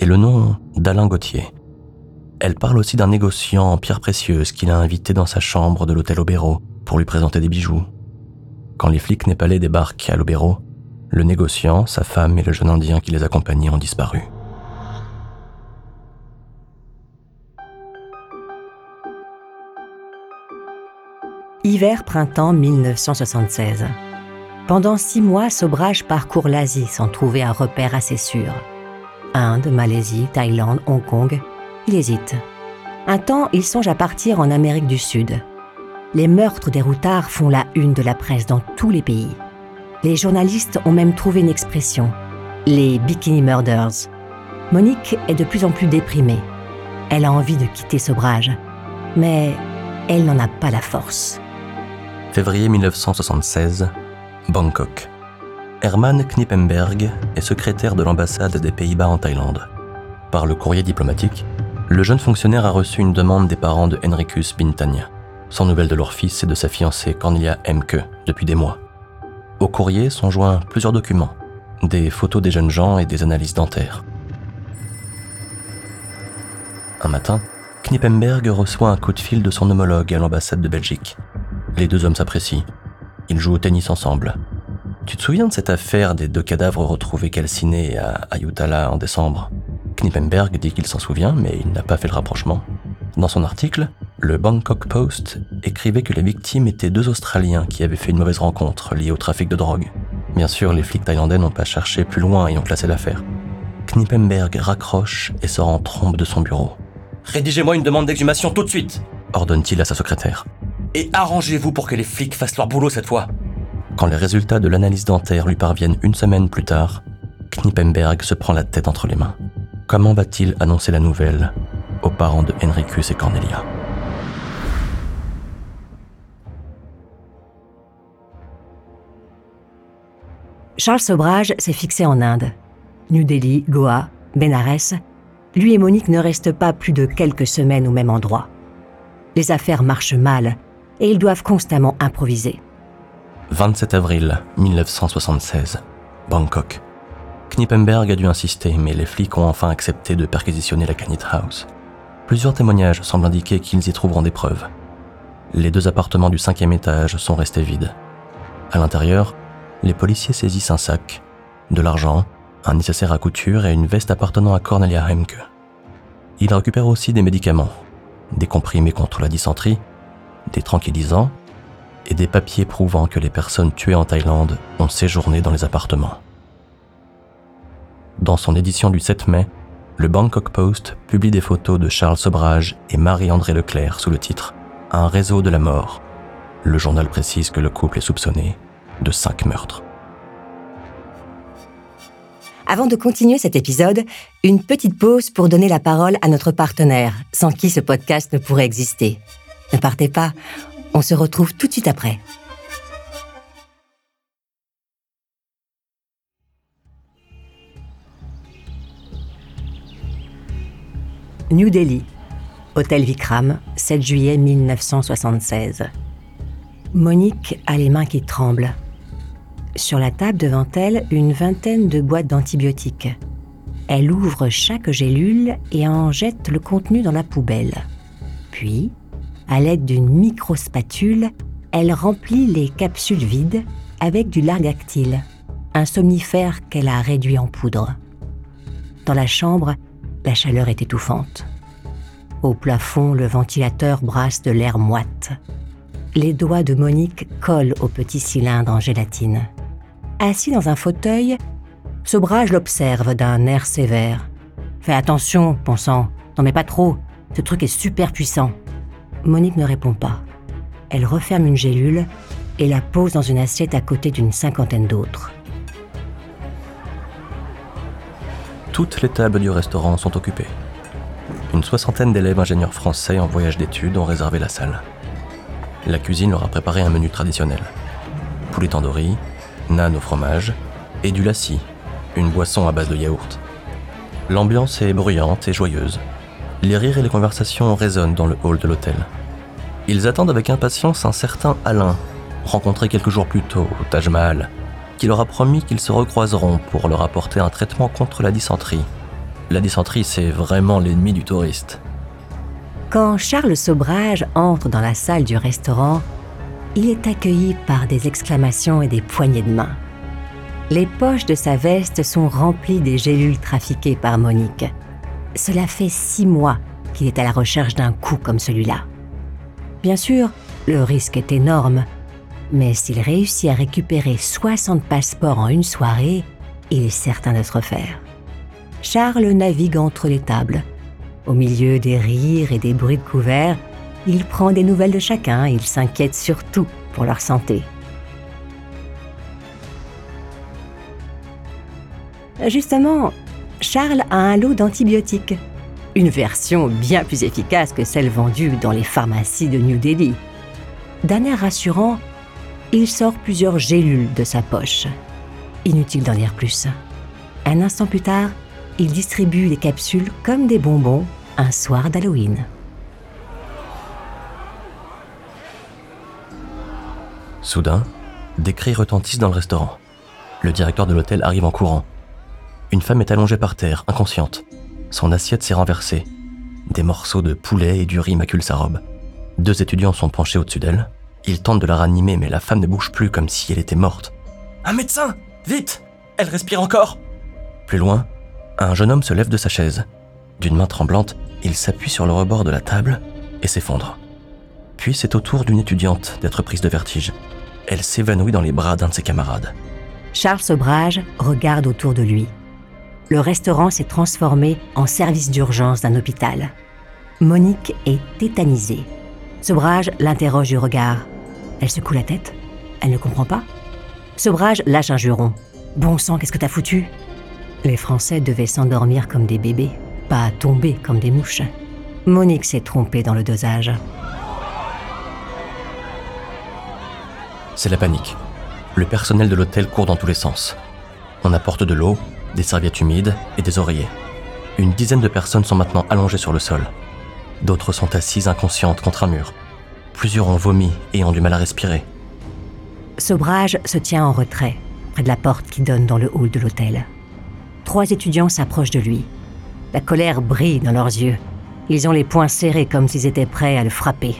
et le nom d'Alain Gauthier. Elle parle aussi d'un négociant en pierres précieuses qu'il a invité dans sa chambre de l'hôtel Oberoi pour lui présenter des bijoux. Quand les flics népalais débarquent à l'Oberoi, le négociant, sa femme et le jeune Indien qui les accompagnait ont disparu. Hiver-printemps 1976. Pendant 6 mois, Sobhraj parcourt l'Asie sans trouver un repère assez sûr. Inde, Malaisie, Thaïlande, Hong Kong, il hésite. Un temps, il songe à partir en Amérique du Sud. Les meurtres des routards font la une de la presse dans tous les pays. Les journalistes ont même trouvé une expression, les Bikini Murders. Monique est de plus en plus déprimée. Elle a envie de quitter Sobhraj, mais elle n'en a pas la force. Février 1976, Bangkok. Herman Knippenberg est secrétaire de l'ambassade des Pays-Bas en Thaïlande. Par le courrier diplomatique, le jeune fonctionnaire a reçu une demande des parents de Henricus Bintanja, sans nouvelles de leur fils et de sa fiancée Cornelia Hemke depuis des mois. Au courrier sont joints plusieurs documents, des photos des jeunes gens et des analyses dentaires. Un matin, Knippenberg reçoit un coup de fil de son homologue à l'ambassade de Belgique. Les 2 hommes s'apprécient. Ils jouent au tennis ensemble. Tu te souviens de cette affaire des 2 cadavres retrouvés calcinés à Ayutthaya en décembre ? Knippenberg dit qu'il s'en souvient, mais il n'a pas fait le rapprochement. Dans son article, le Bangkok Post écrivait que les victimes étaient 2 Australiens qui avaient fait une mauvaise rencontre liée au trafic de drogue. Bien sûr, les flics thaïlandais n'ont pas cherché plus loin et ont classé l'affaire. Knippenberg raccroche et sort en trombe de son bureau. « Rédigez-moi une demande d'exhumation tout de suite !» ordonne-t-il à sa secrétaire. Et arrangez-vous pour que les flics fassent leur boulot cette fois. Quand les résultats de l'analyse dentaire lui parviennent 1 semaine plus tard, Knippenberg se prend la tête entre les mains. Comment va-t-il annoncer la nouvelle aux parents de Henricus et Cornelia ? Charles Sobhraj s'est fixé en Inde. New Delhi, Goa, Bénarès, lui et Monique ne restent pas plus de quelques semaines au même endroit. Les affaires marchent mal, et ils doivent constamment improviser. 27 avril 1976, Bangkok. Knippenberg a dû insister, mais les flics ont enfin accepté de perquisitionner la Kanit House. Plusieurs témoignages semblent indiquer qu'ils y trouveront des preuves. Les 2 appartements du 5e étage sont restés vides. À l'intérieur, les policiers saisissent un sac, de l'argent, un nécessaire à couture et une veste appartenant à Cornelia Hemke. Ils récupèrent aussi des médicaments, des comprimés contre la dysenterie, des tranquillisants, et des papiers prouvant que les personnes tuées en Thaïlande ont séjourné dans les appartements. Dans son édition du 7 mai, le Bangkok Post publie des photos de Charles Sobhraj et Marie-Andrée Leclerc sous le titre « Un réseau de la mort ». Le journal précise que le couple est soupçonné de 5 meurtres. Avant de continuer cet épisode, une petite pause pour donner la parole à notre partenaire, sans qui ce podcast ne pourrait exister. Ne partez pas, on se retrouve tout de suite après. New Delhi, Hôtel Vikram, 7 juillet 1976. Monique a les mains qui tremblent. Sur la table devant elle, une vingtaine de boîtes d'antibiotiques. Elle ouvre chaque gélule et en jette le contenu dans la poubelle. Puis, à l'aide d'une micro-spatule, elle remplit les capsules vides avec du largactile, un somnifère qu'elle a réduit en poudre. Dans la chambre, la chaleur est étouffante. Au plafond, le ventilateur brasse de l'air moite. Les doigts de Monique collent au petit cylindre en gélatine. Assis dans un fauteuil, Sobhraj l'observe d'un air sévère. « Fais attention, bon sang. Non mais pas trop. Ce truc est super puissant. » Monique ne répond pas. Elle referme une gélule et la pose dans une assiette à côté d'une cinquantaine d'autres. Toutes les tables du restaurant sont occupées. Une soixantaine d'élèves ingénieurs français en voyage d'études ont réservé la salle. La cuisine leur a préparé un menu traditionnel. Poulet tandoori, naan au fromage et du lassi, une boisson à base de yaourt. L'ambiance est bruyante et joyeuse. Les rires et les conversations résonnent dans le hall de l'hôtel. Ils attendent avec impatience un certain Alain, rencontré quelques jours plus tôt au Taj Mahal, qui leur a promis qu'ils se recroiseront pour leur apporter un traitement contre la dysenterie. La dysenterie, c'est vraiment l'ennemi du touriste. Quand Charles Sobhraj entre dans la salle du restaurant, il est accueilli par des exclamations et des poignées de main. Les poches de sa veste sont remplies des gélules trafiquées par Monique. Cela fait 6 mois qu'il est à la recherche d'un coup comme celui-là. Bien sûr, le risque est énorme. Mais s'il réussit à récupérer 60 passeports en une soirée, il est certain de se refaire. Charles navigue entre les tables. Au milieu des rires et des bruits de couverts, il prend des nouvelles de chacun et il s'inquiète surtout pour leur santé. Justement, Charles a un lot d'antibiotiques. Une version bien plus efficace que celle vendue dans les pharmacies de New Delhi. D'un air rassurant, il sort plusieurs gélules de sa poche. Inutile d'en dire plus. Un instant plus tard, il distribue les capsules comme des bonbons un soir d'Halloween. Soudain, des cris retentissent dans le restaurant. Le directeur de l'hôtel arrive en courant. Une femme est allongée par terre, inconsciente. Son assiette s'est renversée. Des morceaux de poulet et du riz maculent sa robe. 2 étudiants sont penchés au-dessus d'elle. Ils tentent de la ranimer, mais la femme ne bouge plus comme si elle était morte. « Un médecin ! Vite ! Elle respire encore !» Plus loin, un jeune homme se lève de sa chaise. D'une main tremblante, il s'appuie sur le rebord de la table et s'effondre. Puis c'est au tour d'une étudiante d'être prise de vertige. Elle s'évanouit dans les bras d'un de ses camarades. Charles Sobhraj regarde autour de lui. Le restaurant s'est transformé en service d'urgence d'un hôpital. Monique est tétanisée. Sobhraj l'interroge du regard. Elle secoue la tête. Elle ne comprend pas. Sobhraj lâche un juron. « Bon sang, qu'est-ce que t'as foutu ?» Les Français devaient s'endormir comme des bébés, pas tomber comme des mouches. Monique s'est trompée dans le dosage. C'est la panique. Le personnel de l'hôtel court dans tous les sens. On apporte de l'eau, des serviettes humides et des oreillers. Une dizaine de personnes sont maintenant allongées sur le sol. D'autres sont assises inconscientes contre un mur. Plusieurs ont vomi et ont du mal à respirer. Sobhraj se tient en retrait, près de la porte qui donne dans le hall de l'hôtel. 3 étudiants s'approchent de lui. La colère brille dans leurs yeux. Ils ont les poings serrés comme s'ils étaient prêts à le frapper.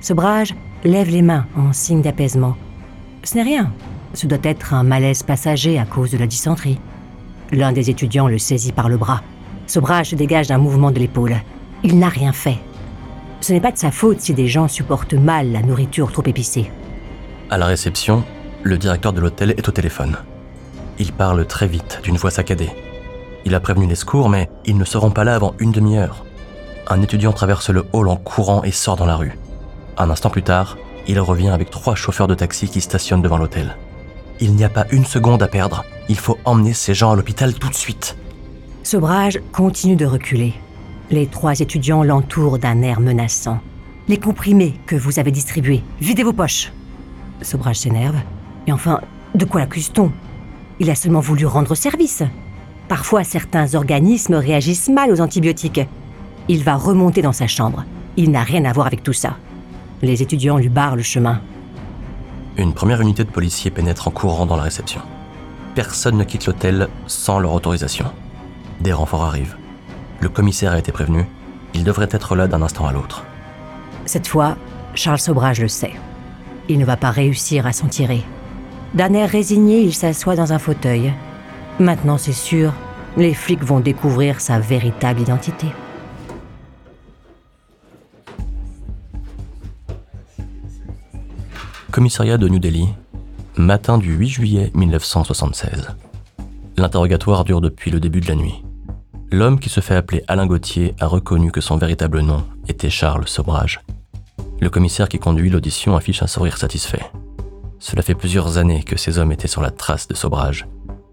Sobhraj lève les mains en signe d'apaisement. Ce n'est rien. Ce doit être un malaise passager à cause de la dysenterie. L'un des étudiants le saisit par le bras. Sobhraj se dégage d'un mouvement de l'épaule. Il n'a rien fait. Ce n'est pas de sa faute si des gens supportent mal la nourriture trop épicée. À la réception, le directeur de l'hôtel est au téléphone. Il parle très vite, d'une voix saccadée. Il a prévenu les secours, mais ils ne seront pas là avant une demi-heure. Un étudiant traverse le hall en courant et sort dans la rue. Un instant plus tard, il revient avec 3 chauffeurs de taxi qui stationnent devant l'hôtel. Il n'y a pas une seconde à perdre. Il faut emmener ces gens à l'hôpital tout de suite. Sobhraj continue de reculer. Les 3 étudiants l'entourent d'un air menaçant. « Les comprimés que vous avez distribués, videz vos poches !» Sobhraj s'énerve. Et enfin, de quoi l'accuse-t-on ? Il a seulement voulu rendre service. Parfois, certains organismes réagissent mal aux antibiotiques. Il va remonter dans sa chambre. Il n'a rien à voir avec tout ça. Les étudiants lui barrent le chemin. Une première unité de policiers pénètre en courant dans la réception. Personne ne quitte l'hôtel sans leur autorisation. Des renforts arrivent. Le commissaire a été prévenu. Il devrait être là d'un instant à l'autre. Cette fois, Charles Sobhraj le sait. Il ne va pas réussir à s'en tirer. D'un air résigné, il s'assoit dans un fauteuil. Maintenant, c'est sûr, les flics vont découvrir sa véritable identité. Commissariat de New Delhi, matin du 8 juillet 1976. L'interrogatoire dure depuis le début de la nuit. L'homme qui se fait appeler Alain Gauthier a reconnu que son véritable nom était Charles Sobhraj. Le commissaire qui conduit l'audition affiche un sourire satisfait. Cela fait plusieurs années que ces hommes étaient sur la trace de Sobhraj.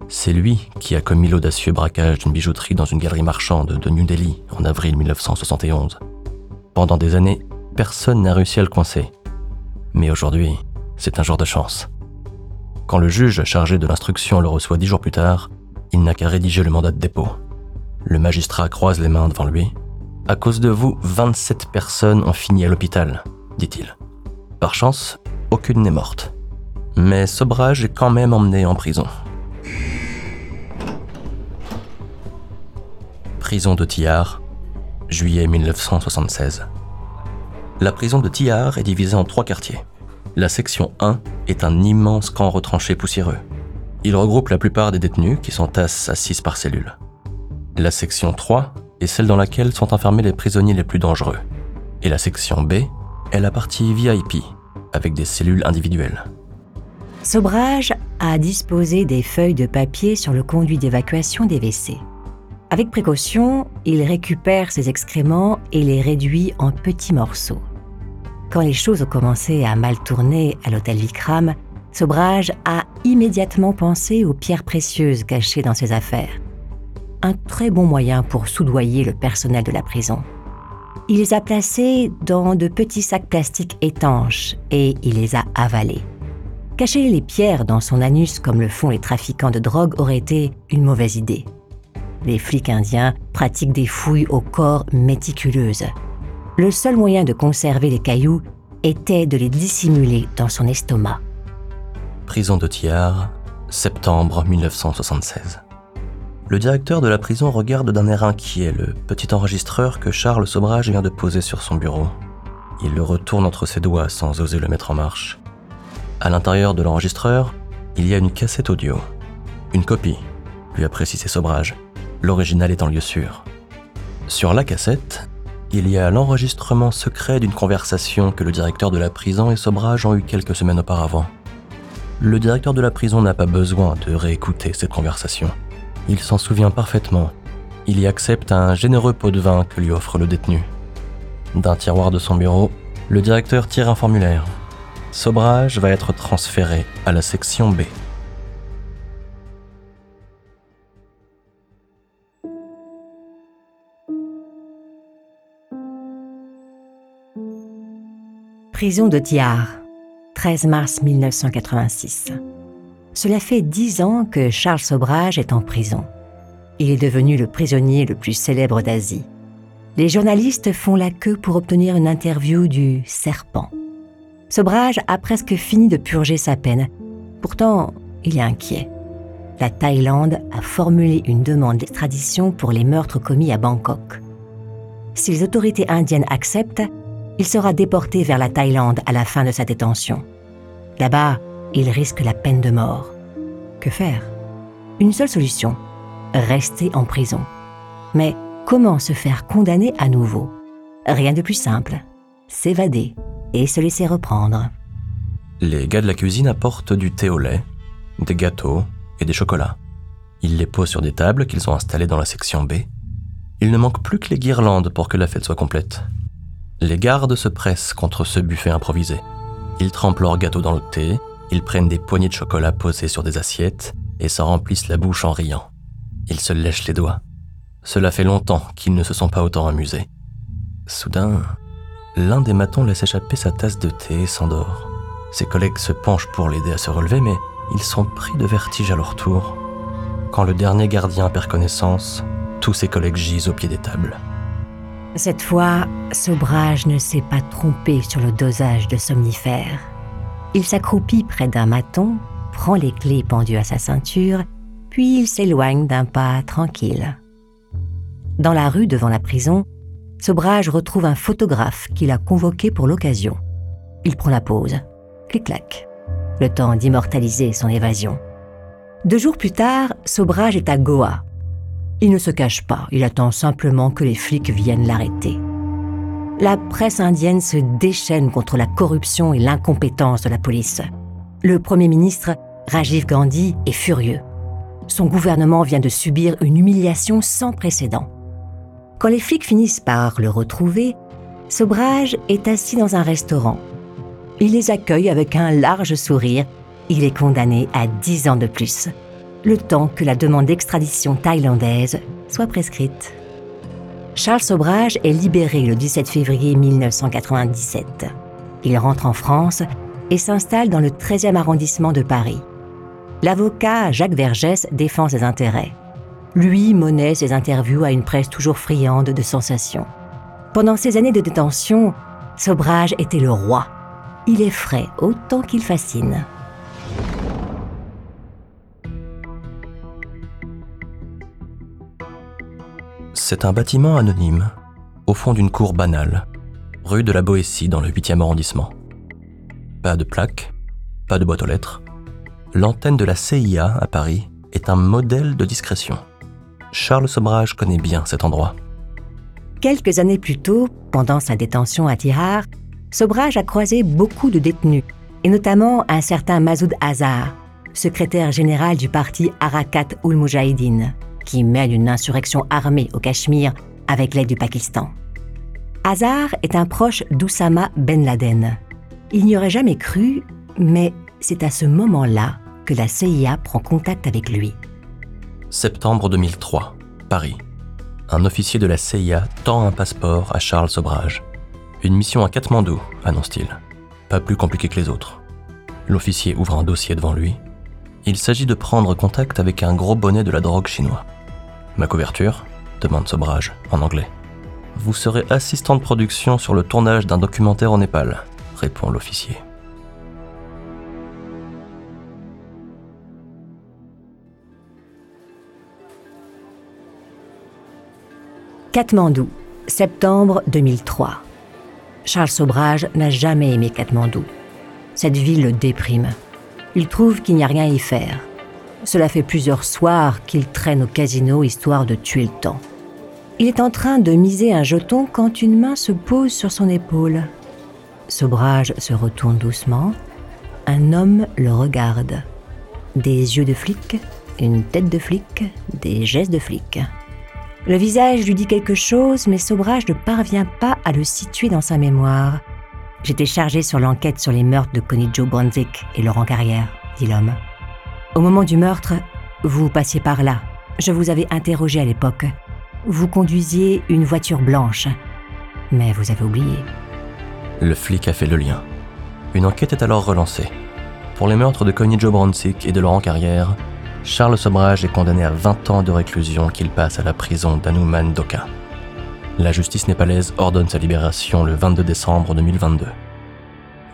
C'est lui qui a commis l'audacieux braquage d'une bijouterie dans une galerie marchande de New Delhi en avril 1971. Pendant des années, personne n'a réussi à le coincer. Mais aujourd'hui, c'est un jour de chance. Quand le juge chargé de l'instruction le reçoit 10 jours plus tard, il n'a qu'à rédiger le mandat de dépôt. Le magistrat croise les mains devant lui. « À cause de vous, 27 personnes ont fini à l'hôpital, » dit-il. Par chance, aucune n'est morte. Mais Sobhraj est quand même emmené en prison. Prison de Tillard, juillet 1976. La prison de Tillard est divisée en 3 quartiers. La section 1 est un immense camp retranché poussiéreux. Il regroupe la plupart des détenus qui s'entassent à 6 par cellule. La section 3 est celle dans laquelle sont enfermés les prisonniers les plus dangereux. Et la section B est la partie VIP, avec des cellules individuelles. Sobhraj a disposé des feuilles de papier sur le conduit d'évacuation des WC. Avec précaution, il récupère ses excréments et les réduit en petits morceaux. Quand les choses ont commencé à mal tourner à l'hôtel Vikram, Sobhraj a immédiatement pensé aux pierres précieuses cachées dans ses affaires. Un très bon moyen pour soudoyer le personnel de la prison. Il les a placées dans de petits sacs plastiques étanches et il les a avalés. Cacher les pierres dans son anus comme le font les trafiquants de drogue aurait été une mauvaise idée. Les flics indiens pratiquent des fouilles au corps méticuleuses. Le seul moyen de conserver les cailloux était de les dissimuler dans son estomac. Prison de Tihar, septembre 1976. Le directeur de la prison regarde d'un air inquiet le petit enregistreur que Charles Sobhraj vient de poser sur son bureau. Il le retourne entre ses doigts sans oser le mettre en marche. À l'intérieur de l'enregistreur, il y a une cassette audio. Une copie, lui a précisé Sobhraj. L'original est en lieu sûr. Sur la cassette, il y a l'enregistrement secret d'une conversation que le directeur de la prison et Sobhraj ont eue quelques semaines auparavant. Le directeur de la prison n'a pas besoin de réécouter cette conversation. Il s'en souvient parfaitement. Il y accepte un généreux pot de vin que lui offre le détenu. D'un tiroir de son bureau, le directeur tire un formulaire. Sobhraj va être transféré à la section B. Prison de Tihar, 13 mars 1986. Cela fait 10 ans que Charles Sobhraj est en prison. Il est devenu le prisonnier le plus célèbre d'Asie. Les journalistes font la queue pour obtenir une interview du serpent. Sobhraj a presque fini de purger sa peine. Pourtant, il est inquiet. La Thaïlande a formulé une demande d'extradition pour les meurtres commis à Bangkok. Si les autorités indiennes acceptent, il sera déporté vers la Thaïlande à la fin de sa détention. Là-bas, il risque la peine de mort. Que faire ? Une seule solution, rester en prison. Mais comment se faire condamner à nouveau ? Rien de plus simple, s'évader et se laisser reprendre. Les gars de la cuisine apportent du thé au lait, des gâteaux et des chocolats. Ils les posent sur des tables qu'ils ont installées dans la section B. Il ne manque plus que les guirlandes pour que la fête soit complète. Les gardes se pressent contre ce buffet improvisé. Ils trempent leurs gâteaux dans le thé, ils prennent des poignées de chocolat posées sur des assiettes et s'en remplissent la bouche en riant. Ils se lèchent les doigts. Cela fait longtemps qu'ils ne se sont pas autant amusés. Soudain, l'un des matons laisse échapper sa tasse de thé et s'endort. Ses collègues se penchent pour l'aider à se relever, mais ils sont pris de vertige à leur tour. Quand le dernier gardien perd connaissance, tous ses collègues gisent au pied des tables. Cette fois, Sobhraj ne s'est pas trompé sur le dosage de somnifères. Il s'accroupit près d'un maton, prend les clés pendues à sa ceinture, puis il s'éloigne d'un pas tranquille. Dans la rue devant la prison, Sobhraj retrouve un photographe qu'il a convoqué pour l'occasion. Il prend la pose. Clic-clac. Le temps d'immortaliser son évasion. 2 jours plus tard, Sobhraj est à Goa. Il ne se cache pas, il attend simplement que les flics viennent l'arrêter. La presse indienne se déchaîne contre la corruption et l'incompétence de la police. Le Premier ministre, Rajiv Gandhi, est furieux. Son gouvernement vient de subir une humiliation sans précédent. Quand les flics finissent par le retrouver, Sobhraj est assis dans un restaurant. Il les accueille avec un large sourire. Il est condamné à 10 ans de plus. Le temps que la demande d'extradition thaïlandaise soit prescrite. Charles Sobhraj est libéré le 17 février 1997. Il rentre en France et s'installe dans le 13e arrondissement de Paris. L'avocat Jacques Vergès défend ses intérêts. Lui monnaie ses interviews à une presse toujours friande de sensations. Pendant ces années de détention, Sobhraj était le roi. Il effraie autant qu'il fascine. C'est un bâtiment anonyme, au fond d'une cour banale, rue de la Boétie dans le 8e arrondissement. Pas de plaque, pas de boîte aux lettres. L'antenne de la CIA à Paris est un modèle de discrétion. Charles Sobhraj connaît bien cet endroit. Quelques années plus tôt, pendant sa détention à Tihar, Sobhraj a croisé beaucoup de détenus, et notamment un certain Masood Azhar, secrétaire général du parti Harakat ul Mujahideen, qui mène une insurrection armée au Cachemire avec l'aide du Pakistan. Azhar est un proche d'Oussama Ben Laden. Il n'y aurait jamais cru, mais c'est à ce moment-là que la CIA prend contact avec lui. Septembre 2003, Paris. Un officier de la CIA tend un passeport à Charles Sobhraj. Une mission à Katmandou, annonce-t-il. Pas plus compliqué que les autres. L'officier ouvre un dossier devant lui. Il s'agit de prendre contact avec un gros bonnet de la drogue chinois. « Ma couverture ?» demande Sobhraj, en anglais. « Vous serez assistant de production sur le tournage d'un documentaire au Népal, » répond l'officier. Katmandou, septembre 2003. Charles Sobhraj n'a jamais aimé Katmandou. Cette ville le déprime. Il trouve qu'il n'y a rien à y faire. Cela fait plusieurs soirs qu'il traîne au casino histoire de tuer le temps. Il est en train de miser un jeton quand une main se pose sur son épaule. Sobhraj se retourne doucement. Un homme le regarde. Des yeux de flic, une tête de flic, des gestes de flic. Le visage lui dit quelque chose, mais Sobhraj ne parvient pas à le situer dans sa mémoire. « J'étais chargé sur l'enquête sur les meurtres de Connie Jo Bronzich et Laurent Carrière, » dit l'homme. « Au moment du meurtre, vous passiez par là. Je vous avais interrogé à l'époque. Vous conduisiez une voiture blanche. Mais vous avez oublié. » Le flic a fait le lien. Une enquête est alors relancée. Pour les meurtres de Connie Jo Bronzich et de Laurent Carrière, Charles Sobhraj est condamné à 20 ans de réclusion qu'il passe à la prison d'Hanuman Doka. La justice népalaise ordonne sa libération le 22 décembre 2022.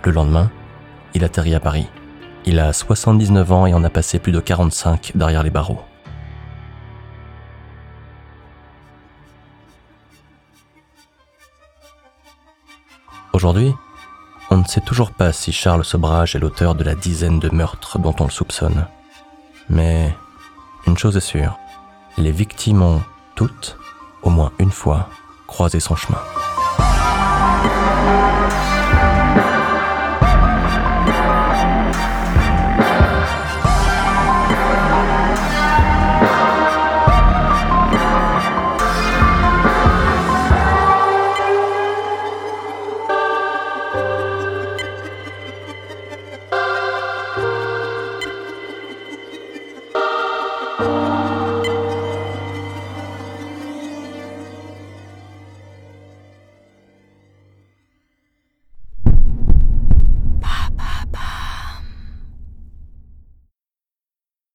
Le lendemain, il atterrit à Paris. Il a 79 ans et en a passé plus de 45 derrière les barreaux. Aujourd'hui, on ne sait toujours pas si Charles Sobhraj est l'auteur de la dizaine de meurtres dont on le soupçonne. Mais une chose est sûre, les victimes ont toutes, au moins une fois, croiser son chemin.